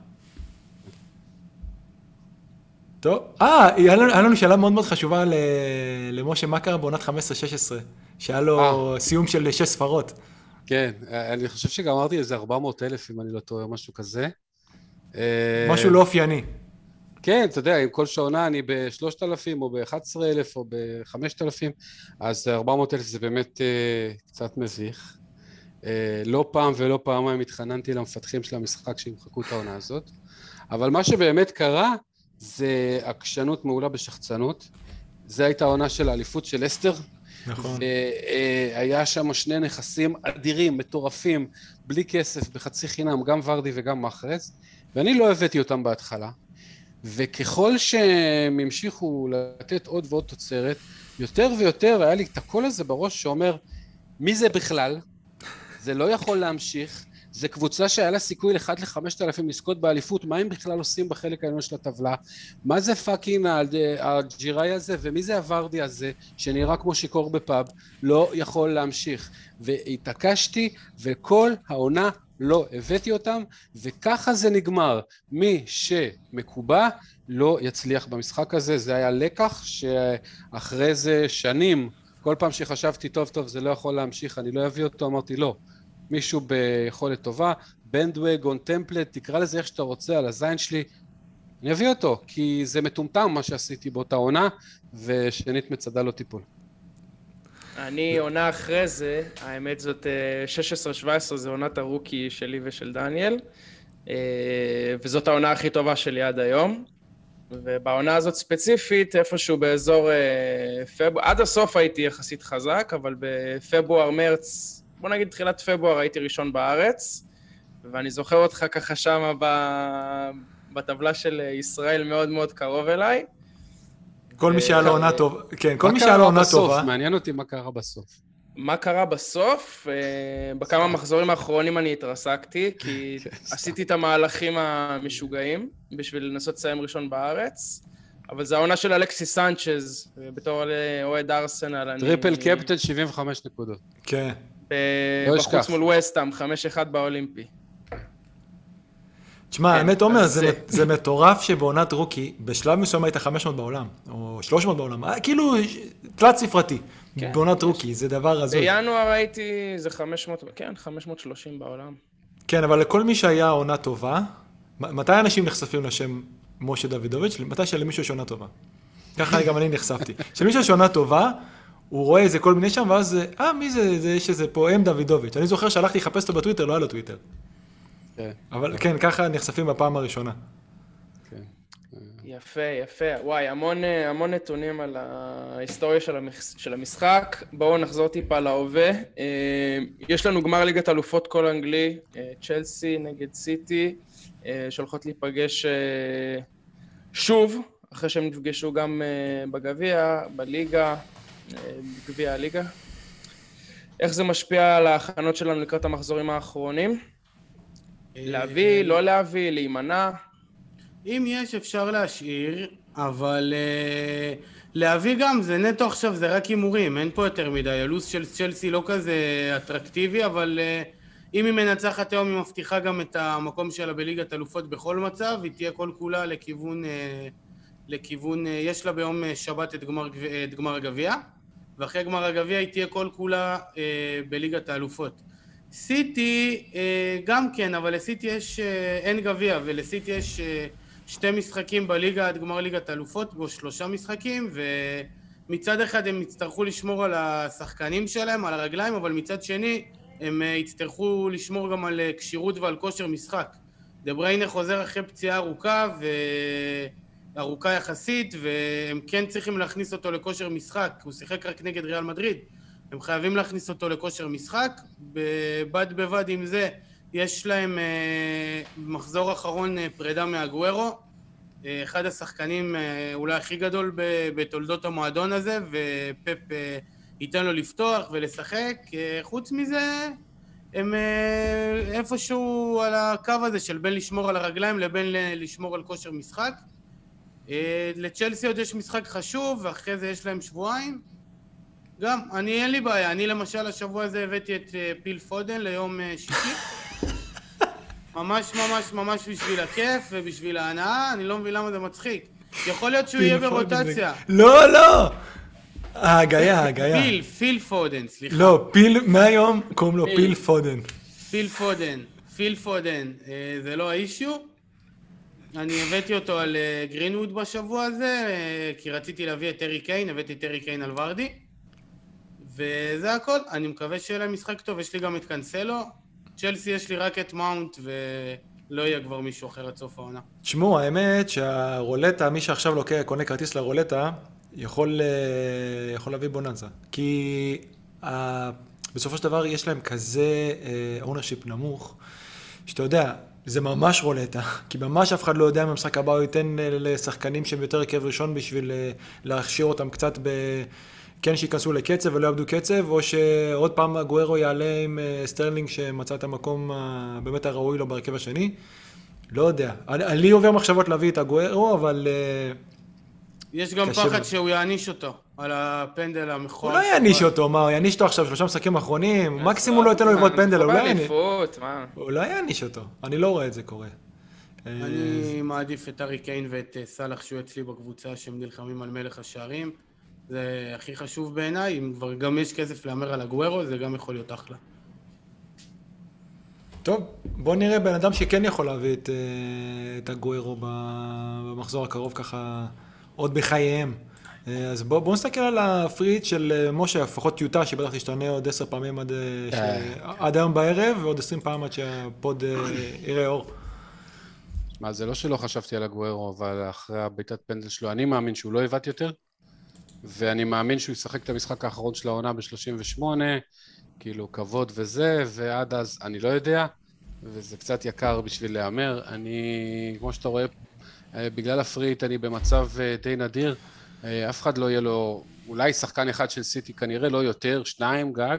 טוב, אה, היה לנו שאלה מאוד מאוד חשובה למשה, מה קרה בעונת חמש עשרה שש עשרה, שהיה לו סיום של שש ספרות. כן, אני חושב שגם אמרתי איזה ארבע מאות אלף, אם אני לא טועה, משהו כזה. משהו לא אופייני. כן, אתה יודע, עם כל שעונה אני ב-שלושת אלפים או ב-אחד עשר אלף או ב-חמשת אלפים, אז ארבע מאות אלף זה באמת קצת מביך. לא פעם ולא פעמיים התחננתי למפתחים של המשחק שימחקו את העונה הזאת, אבל מה שבאמת קרה, זה עקשנות מעולה בשחצנות, זה הייתה העונה של האליפות של אסתר. נכון. והיה שם שני נכסים אדירים, מטורפים, בלי כסף, בחצי חינם, גם ורדי וגם מחרז, ואני לא הבאתי אותם בהתחלה, וככל שהם המשיכו לתת עוד ועוד תוצרת, יותר ויותר היה לי את הקול הזה בראש שאומר, מי זה בכלל? זה לא יכול להמשיך, זה קבוצה שהיה לה סיכוי לאחד לחמשת אלפים לזכות באליפות, מה הם בכלל עושים בחלק העליון של הטבלה? מה זה פאקינג הג'יראי הזה, ומי זה הוורדי הזה, שנראה כמו שיקור בפאב, לא יכול להמשיך. והתעקשתי, וכל העונה לא הבאתי אותם, וככה זה נגמר. מי שמקובע לא יצליח במשחק הזה, זה היה לקח שאחרי זה שנים, כל פעם שחשבתי טוב טוב זה לא יכול להמשיך, אני לא אביא אותו, אמרתי לא. מישהו ביכולת טובה, בנדווגון, טמפלט, תקרא לזה איך שאתה רוצה, על הזין שלי, אני אביא אותו, כי זה מטומטם מה שעשיתי באותה עונה, ושנית מצדה לא טיפול. אני עונה אחרי זה, האמת זאת שש עשרה שבע עשרה, זה עונת הרוקי שלי ושל דניאל, וזאת העונה הכי טובה שלי עד היום, ובעונה הזאת ספציפית, איפשהו באזור פברואר, עד הסוף הייתי יחסית חזק, אבל בפברואר, מרץ, בוא נגיד, תחילת פברואר הייתי ראשון בארץ, ואני זוכר אותך ככה שמה בטבלה של ישראל מאוד מאוד קרוב אליי. כל מי שהיה לו עונה טובה, כן, כל מי שהיה לו עונה טובה. מעניין אותי מה קרה בסוף. מה קרה בסוף? בכמה מחזורים האחרונים אני התרסקתי, כי עשיתי את המהלכים המשוגעים בשביל לנסות לסיים ראשון בארץ. אבל זו העונה של אלכסי סנצ'ז, בתור אוהד ארסנל. טריפל קפטן שבעים וחמש נקודות. כן. בחוץ מול ווסטאם, חמש אחד באולימפי. תשמע, האמת אומר, זה מטורף שבעונת רוקי, בשלב מסוים הייתה חמש מאות בעולם, או שלוש מאות בעולם, כאילו תלת ספרתי, בעונת רוקי, זה דבר הזוי. בינואר הייתי, זה חמש מאות, כן, חמש מאות ושלושים בעולם. כן, אבל לכל מי שהיה עונה טובה, מתי אנשים נחשפים לשם משה דוידוביץ'? מתי שלמישהו שעונה טובה? ככה גם אני נחשפתי. שלמישהו שעונה טובה, הוא רואה איזה כל מיני שם, ואז, אה, מי זה, יש איזה פה, אם דוידוביץ'. אני זוכר שהלכתי לחפש אותו בטוויטר, לא היה לו טוויטר. אבל כן, ככה נחשפים בפעם הראשונה. יפה, יפה. וואי, המון נתונים על ההיסטוריה של המשחק. בואו נחזור טיפה להווה. יש לנו גמר ליגת אלופות כל אנגלי, צ'לסי נגד סיטי, שהולכות להיפגש שוב, אחרי שהם נפגשו גם בגביע, בליגה. בגביע הליגה. איך זה משפיע על ההכנות שלנו לקראת המחזורים האחרונים? להביא, לא להביא, להימנע? אם יש, אפשר להשאיר, אבל להביא גם, זה נטו עכשיו, זה רק הימורים, אין פה יותר מדי. הלו"ז של צ'לסי לא כזה אטרקטיבי, אבל אם היא מנצחת היום, היא מבטיחה גם את המקום שלה בליגת אלופות בכל מצב, היא תהיה כל כולה לכיוון, לכיוון יש לה ביום שבת את גמר, את גמר הגביע, ואחרי גמר הגביע היא תהיה כל כולה בליגת האלופות. סיטי גם כן, אבל לסיטי יש, אין גביע, ולסיטי יש שתי משחקים בליגה עד גמר ליגת אלופות, בו שלושה משחקים, ומצד אחד הם יצטרכו לשמור על השחקנים שלהם, על הרגליים, אבל מצד שני הם יצטרכו לשמור גם על קשירות ועל כושר משחק. דבריינה חוזר אחרי פציעה ארוכה, וארוכה יחסית, והם כן צריכים להכניס אותו לכושר משחק, הוא שיחק רק נגד ריאל מדריד. הם חייבים להכניס אותו לכושר משחק, בבד בבד עם זה יש להם מחזור אחרון פרידה מאגוארו, אחד השחקנים אולי הכי גדול בתולדות המועדון הזה, ופפ ייתן לו לפתוח ולשחק, חוץ מזה הם איפשהו על הקו הזה של בין לשמור על הרגליים לבין לשמור על כושר משחק. לצ'לסי עוד יש משחק חשוב, ואחרי זה יש להם שבועיים. גם, אני אין לי בעיה, אני למשל השבוע הזה הבאתי את פיל פודן ליום שישי, ממש ממש ממש בשביל הכיף ובשביל ההנאה, אני לא מבין למה זה מצחיק, יכול להיות שהוא יהיה ברוטציה. לא, לא! ההגיה, ההגיה. פיל, פיל פודן, סליחה. לא, פיל, מהיום קוראים לו פיל פודן. פיל פודן, פיל פודן, זה לא האישיו. אני הבאתי אותו על גרינווד בשבוע הזה, כי רציתי להביא את טרי קיין, הבאתי את טרי קיין על ורדי. וזה הכל, אני מקווה שיהיה להם משחק טוב, יש לי גם את קנסלו, צ'לסי יש לי רק את מאונט, ולא יהיה כבר מישהו אחר עד סוף העונה. תשמעו, האמת שהרולטה, מי שעכשיו לוקח, קונה כרטיס לרולטה, יכול, יכול להביא בוננזה. כי ה, בסופו של דבר יש להם כזה ownership נמוך, שאתה יודע, זה ממש רולטה, כי ממש אף אחד לא יודע אם המשחק הבא הוא ייתן לשחקנים שהם יותר הרכב ראשון, בשביל להכשיר אותם קצת ב... כן שיכנסו לקצב ולא יעבדו קצב, או שעוד פעם אגוארו יעלה עם סטרלינג שמצא את המקום באמת הראוי לו ברכב השני. לא יודע, לי עובר מחשבות להביא את אגוארו, אבל... יש גם פחד שהוא יעניש אותו על הפנדל המכוער. הוא לא יעניש אותו, מה? הוא יעניש אותו עכשיו שלושה משחקים אחרונים, מקסימום לא ייתן לו לבעוט פנדל, הוא לא יעניש אותו, אני לא רואה את זה קורה. אני מעדיף את הארי קיין ואת סלח שהוא אצלי בקבוצה שהם נלחמים על מלך השערים. זה הכי חשוב בעיניי, אם כבר גם יש כסף להמר על אגוארו, זה גם יכול להיות אחלה. טוב, בוא נראה בן אדם שכן יכול להביא את, את אגוארו במחזור הקרוב ככה, עוד בחייהם. אז בוא, בוא נסתכל על הפריט של משה, לפחות טיוטה שבטח תשתנה עוד עשר פעמים עד, ש... עד היום בערב, ועוד עשרים פעם עד שהפוד יראה אור. מה, זה לא שלא חשבתי על אגוארו, אבל אחרי הביתת פנדל שלו, אני מאמין שהוא לא הבאת יותר. ואני מאמין שהוא ישחק את המשחק האחרון של העונה ב-שלושים ושמונה, כאילו כבוד וזה, ועד אז אני לא יודע, וזה קצת יקר בשביל להיאמר. אני, כמו שאתה רואה, בגלל הפריט אני במצב די נדיר, אף אחד לא יהיה לו, אולי שחקן אחד של סיטי כנראה, לא יותר, שניים גג,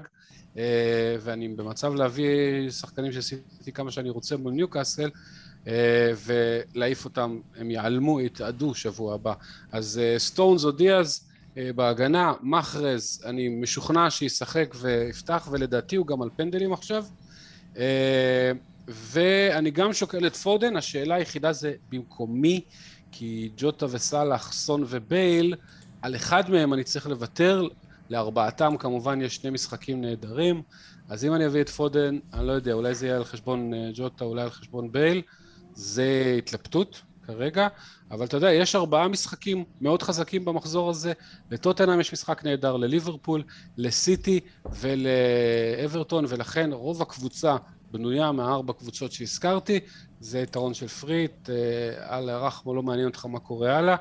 ואני במצב להביא שחקנים של סיטי כמה שאני רוצה מול ניוקאסל, ולהעיף אותם, הם יעלמו, יתעדו שבוע הבא. אז סטונס או דיאז, בהגנה, מחרז, אני משוכנע שישחק ויפתח, ולדעתי הוא גם על פנדלים עכשיו. ואני גם שוקל את פודן, השאלה היחידה זה במקומי, כי ג'וטה וסלח, סון ובייל, על אחד מהם אני צריך לוותר, לארבעתם כמובן יש שני משחקים נהדרים, אז אם אני אביא את פודן, אני לא יודע, אולי זה יהיה על חשבון ג'וטה, אולי על חשבון בייל, זה התלבטות. כרגע, אבל אתה יודע, יש ארבעה משחקים מאוד חזקים במחזור הזה, לטוטנהאם יש משחק נהדר, לליברפול, לסיטי ולאברטון, ולכן רוב הקבוצה בנויה מהארבע קבוצות שהזכרתי, זה יתרון של פריט, אללה רחמו, לא מעניין אותך מה קורה הלאה,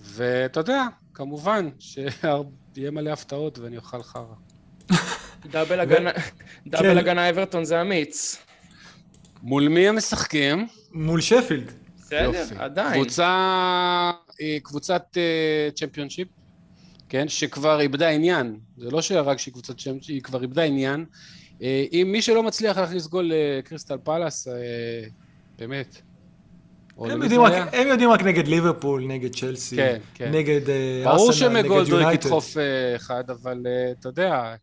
ואתה יודע, כמובן שיהיה מלא הפתעות ואני אוכל חרא. דאבל הגנה אברטון זה אמיץ. מול מי הם משחקים? מול שפילד. יופי, קבוצה, קבוצת צ'מפיונשיפ, כן, שכבר איבדה עניין, זה לא שרק שהיא קבוצת צ'מפיונשיפ, היא כבר איבדה עניין, אם מי שלא מצליח להכניס גול לקריסטל פלאס, באמת, הם יודעים רק נגד ליברפול, נגד צ'לסי, נגד ארסנל, נגד יונייטד. ברור שמגולדריק ידחוף אחד, אבל אתה יודע,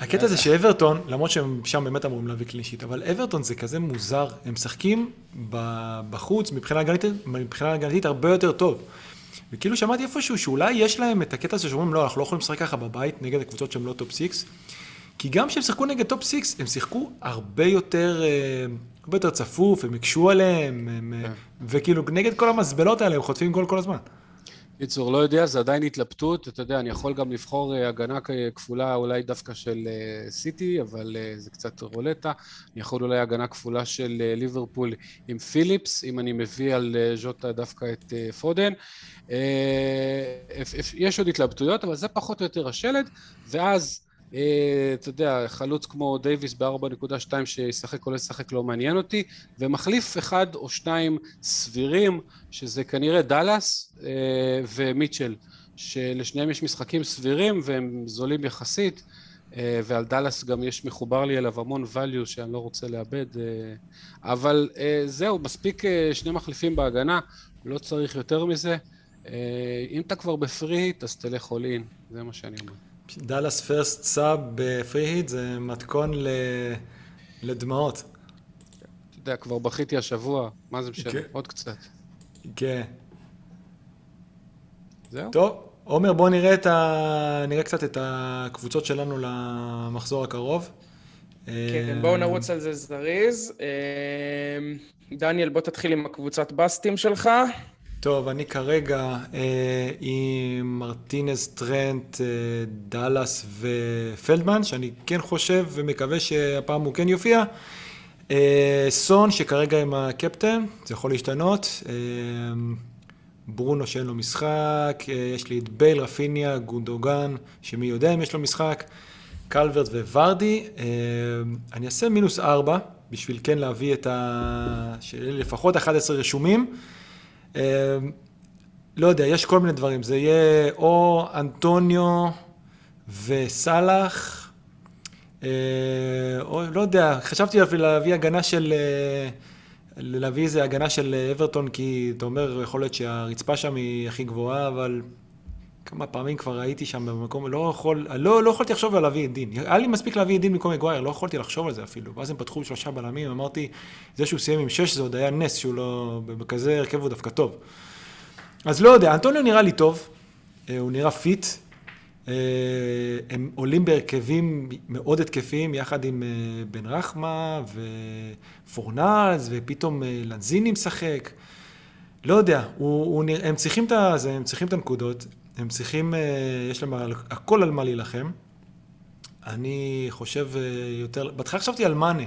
הקטע זה שאברטון, למרות שהם שם באמת אמורים להביא קלינשיט, אבל אברטון זה כזה מוזר, הם משחקים בחוץ, מבחינה הגנתית הרבה יותר טוב. וכאילו שמעתי איפשהו שאולי יש להם את הקטע הזה שאומרים, לא, אנחנו לא יכולים לשחק ככה בבית נגד הקבוצות שהם לא טופ סיקס, כי גם כשהם שיחקו נגד טופ סיקס, הם שיחקו הרבה יותר, הרבה יותר צפוף, הם הקשו עליהם, הם, וכאילו נגד כל המסבלות האלה, הם חוטפים גול כל הזמן. קיצור, לא יודע, זה עדיין התלבטות, אתה יודע, אני יכול גם לבחור הגנה כפולה אולי דווקא של סיטי, אבל זה קצת רולטה, אני יכול אולי הגנה כפולה של ליברפול עם פיליפס, אם אני מביא על ז'וטה דווקא את פודן, יש עוד התלבטויות, אבל זה פחות או יותר השלד, ואז אתה יודע, חלוץ כמו דייביס ב-ארבע נקודה שתיים שישחק או לשחק לא מעניין אותי, ומחליף אחד או שניים סבירים, שזה כנראה דלס ומיטשל, שלשניהם יש משחקים סבירים והם זולים יחסית, ועל דלס גם יש מחובר לי אליו המון value שאני לא רוצה לאבד, אבל זהו, מספיק שני מחליפים בהגנה, לא צריך יותר מזה, אם אתה כבר בפריט אז תלך all in, זה מה שאני אומר. דלס פרסט סאב בפרי-היט זה מתכון לדמעות. אתה יודע, כבר בכיתי השבוע, מה זה משנה? עוד קצת. כן. זהו? טוב, עומר, בוא נראה קצת את הקבוצות שלנו למחזור הקרוב. כן, בואו נרוץ על זה זריז. דניאל, בוא תתחיל עם הקבוצת בסטים שלך. טוב, אני כרגע אה, עם מרטינז, טרנט, אה, דלס ופלדמן, שאני כן חושב ומקווה שהפעם הוא כן יופיע. אה, סון, שכרגע עם הקפטן, זה יכול להשתנות. אה, ברונו, שאין לו משחק. אה, יש לי את בייל, רפיניה, גונדוגן, שמי יודע אם יש לו משחק. קלוורט וורדי. אה, אני אעשה מינוס ארבע, בשביל כן להביא את ה... לפחות אחד עשר רשומים. לא יודע, יש כל מיני דברים, זה יהיה או אנטוניו וסלח, או לא יודע, חשבתי להביא הגנה של, להביא איזה הגנה של אברטון, כי אתה אומר, יכול להיות שהרצפה שם היא הכי גבוהה, אבל כמה פעמים כבר הייתי שם במקום, לא יכול, לא, לא יכולתי לחשוב על להביא את דין, היה לי מספיק להביא את דין במקום מגווייר, לא יכולתי לחשוב על זה אפילו, ואז הם פתחו שלושה בלמים, אמרתי, זה שהוא סיים עם שש, זה עוד היה נס, שהוא לא, בכזה הרכב הוא דווקא טוב. אז לא יודע, אנטוניו נראה לי טוב, הוא נראה פיט, הם עולים בהרכבים מאוד התקפיים, יחד עם בן רחמה ופורנז, ופתאום לנזיני משחק, לא יודע, הוא, הוא נראה, הם צריכים את הזה, הם צריכים את הנקודות, הם צריכים, יש להם הכל על מה להילחם. אני חושב יותר, בהתחלה חשבתי על מנה.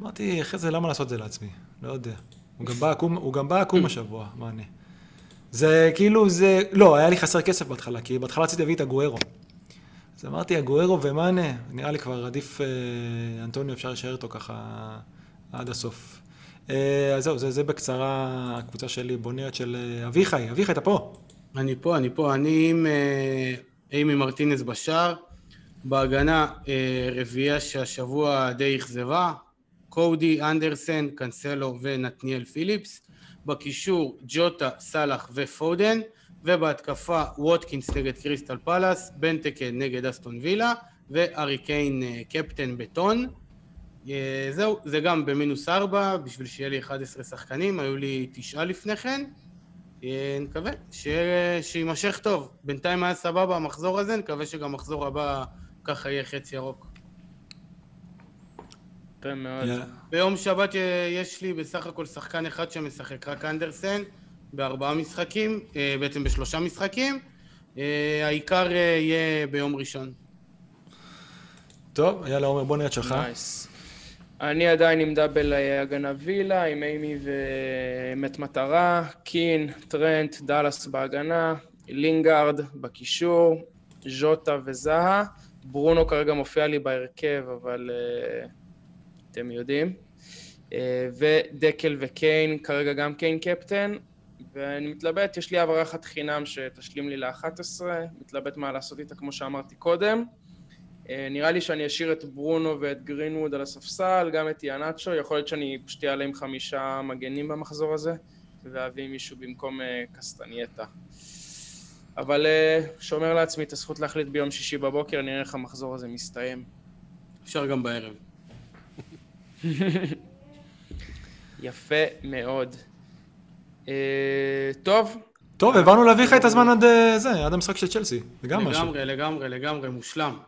אמרתי, אחרי זה, למה לעשות זה לעצמי? לא יודע. הוא גם בא עקום השבוע, מנה. זה כאילו, זה, לא, היה לי חסר כסף בהתחלה, כי בהתחלה רציתי להביא את אגוארו. אז אמרתי, אגוארו ומנה, נראה לי כבר עדיף אנטוניו, אפשר לשאר אותו ככה עד הסוף. אז זהו, זה בקצרה הקבוצה שלי, בונית של אביחי. אביחי, אתה פה? אני פה, אני פה, אני עם אימי מרטינס בשער, בהגנה רביעייה שהשבוע די אכזבה, קודי, אנדרסן, קנסלו ונתניאל פיליפס, בקישור ג'וטה, סלח ופודן, ובהתקפה ווטקינס נגד קריסטל פלאס, בנטקה נגד אסטון וילה, וארי קיין קפטן בטון. זהו, זה גם במינוס ארבע, בשביל שיהיה לי אחד עשר שחקנים, היו לי תשעה לפני כן. נקווה שימשך טוב. בינתיים היה סבבה המחזור הזה, נקווה שגם המחזור הבא ככה יהיה חצי ירוק. ביום שבת יש לי בסך הכל שחקן אחד שמשחק, רק אנדרסן, בארבעה משחקים, בעצם בשלושה משחקים. העיקר יהיה ביום ראשון. טוב, יאללה עומר, בוא נהיה שלך. נייס. אני עדיין עם דאבל הגנה וילה, עם אימי ומת מטרה, קין, טרנט, דלס בהגנה, לינגארד בקישור, ז'וטה וזהה, ברונו כרגע מופיע לי בהרכב, אבל uh, אתם יודעים, uh, ודקל וקיין, כרגע גם קיין קפטן, ואני מתלבט, יש לי העברת חינם שתשלים לי ל-אחת עשרה, מתלבט מה לעשות איתה כמו שאמרתי קודם, נראה לי שאני אשאיר את ברונו ואת גרינווד על הספסל, גם את יאנצ'ו, יכול להיות שאני פשוט אעלה עם חמישה מגנים במחזור הזה, ואביא מישהו במקום קסטניאטה. אבל שומר לעצמי את הזכות להחליט ביום שישי בבוקר, נראה איך המחזור הזה מסתיים. אפשר גם בערב. יפה מאוד. טוב. טוב, הבנו להביא לך את הזמן עד זה, עד המשחק של צ'לסי. זה גם משהו. לגמרי, לגמרי, לגמרי, מושלם.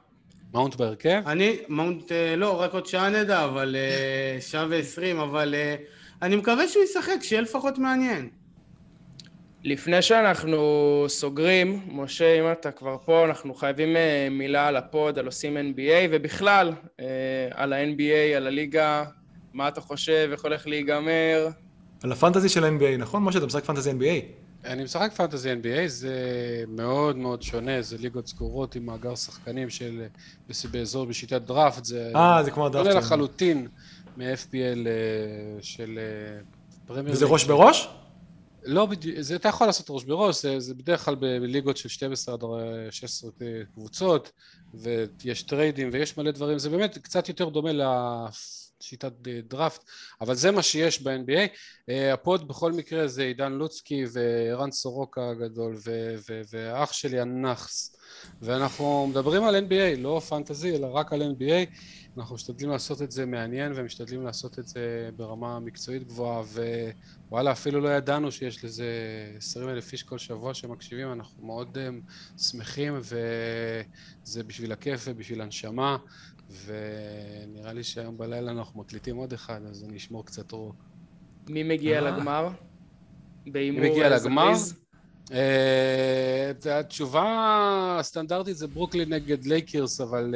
מאונט בהרכב? אני, מאונט, לא, רק עוד שעה נדע, אבל שעה ועשרים, אבל אני מקווה שהוא ישחק, שיהיה לפחות מעניין. לפני שאנחנו סוגרים, משה, אם אתה כבר פה, אנחנו חייבים מילה על הפוד, על עושים אן בי איי, ובכלל, על ה-אן בי איי, על הליגה, מה אתה חושב, איך הולך להיגמר? על הפנטזי של ה-אן בי איי, נכון? משה, אתה משחק פנטזי אן בי איי? אני משחק פנטזי אן בי איי, זה מאוד מאוד שונה, זה ליגות סגורות עם מאגר שחקנים של באזור בשיטת דראפט, זה עולה לחלוטין מ-אף פי אל של פרמייר. וזה ראש בראש? לא בדיוק, זה אתה יכול לעשות ראש בראש, זה, זה בדרך כלל בליגות של שתים עשרה עד שש עשרה קבוצות, ויש טריידים ויש מלא דברים, זה באמת קצת יותר דומה לשיטת דראפט, אבל זה מה שיש ב-אן בי איי. הפוד בכל מקרה זה עידן לוצקי ורן סורוקה הגדול ו- ו- ואח שלי הנחס, ואנחנו מדברים על אן בי איי, לא פנטזי, אלא רק על אן בי איי, אנחנו משתדלים לעשות את זה מעניין, ומשתדלים לעשות את זה ברמה מקצועית גבוהה, ווואלה, אפילו לא ידענו שיש לזה עשרים אלף איש כל שבוע שמקשיבים, אנחנו מאוד שמחים, וזה בשביל הכיף ובשביל הנשמה, ונראה לי שהיום בלילה אנחנו מקליטים עוד אחד, אז אני אשמור קצת רוק. מי מגיע לגמר? מי מגיע לגמר? התשובה הסטנדרטית זה ברוקלין נגד לייקרס, אבל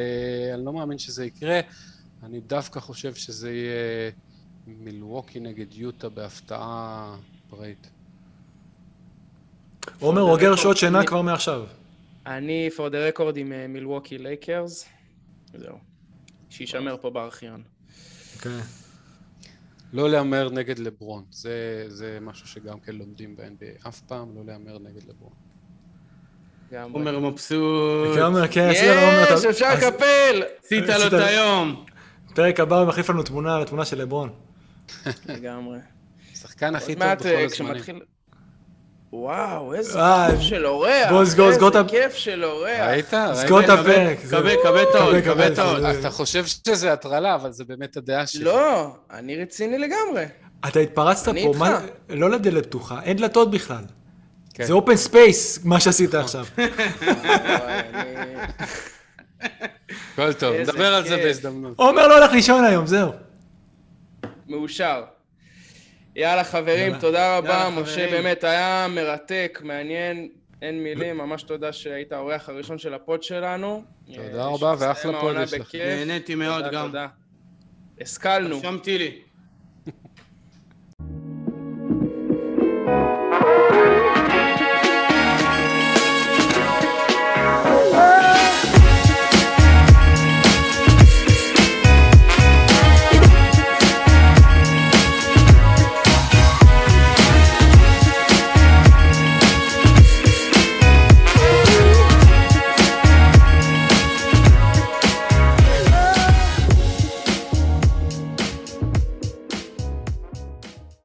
אני לא מאמין שזה יקרה. אני דווקא חושב שזה יהיה מילווקי נגד יוטה בהפתעה פרית. עומר אוגר שעות שינה כבר מעכשיו. אני for the record עם מילווקי לייקרס, זהו, שישמר פה בארכיון. אוקיי. לא להמר נגד לברון, זה, זה משהו שגם כן לומדים ב-אן בי איי, אף פעם לא להמר נגד לברון. עומר מבסוט. עומר, כן, עשית על עומר. יש, אפשר לקפל! עשית לו את היום. פרק הבא מחליף לנו תמונה על התמונה של לברון. לגמרי. שחקן הכי טוב בכל הזמנים. וואו, איזה כיף של אורח, איזה כיף של אורח. ראית? סגור את הפרק. קבל, קבל את העוד, קבל את העוד. אתה חושב שזה הטרלה, אבל זה באמת הדעה שלי. לא, אני רציני לגמרי. אתה התפרצת פה, לא לדלת פתוחה, אין דלתות בכלל. זה אופן ספייס, מה שעשית עכשיו. כל טוב, נדבר על זה בהזדמנות. עומר לא הולך לישון היום, זהו. מאושר. יאללה חברים, תודה רבה, משה, באמת היה מרתק, מעניין, אין מילים, ממש תודה שהיית האורח הראשון של הפוד שלנו. תודה רבה, ואחלה פוד יש לך. נהניתי מאוד גם. השכלנו. רשמתי לי.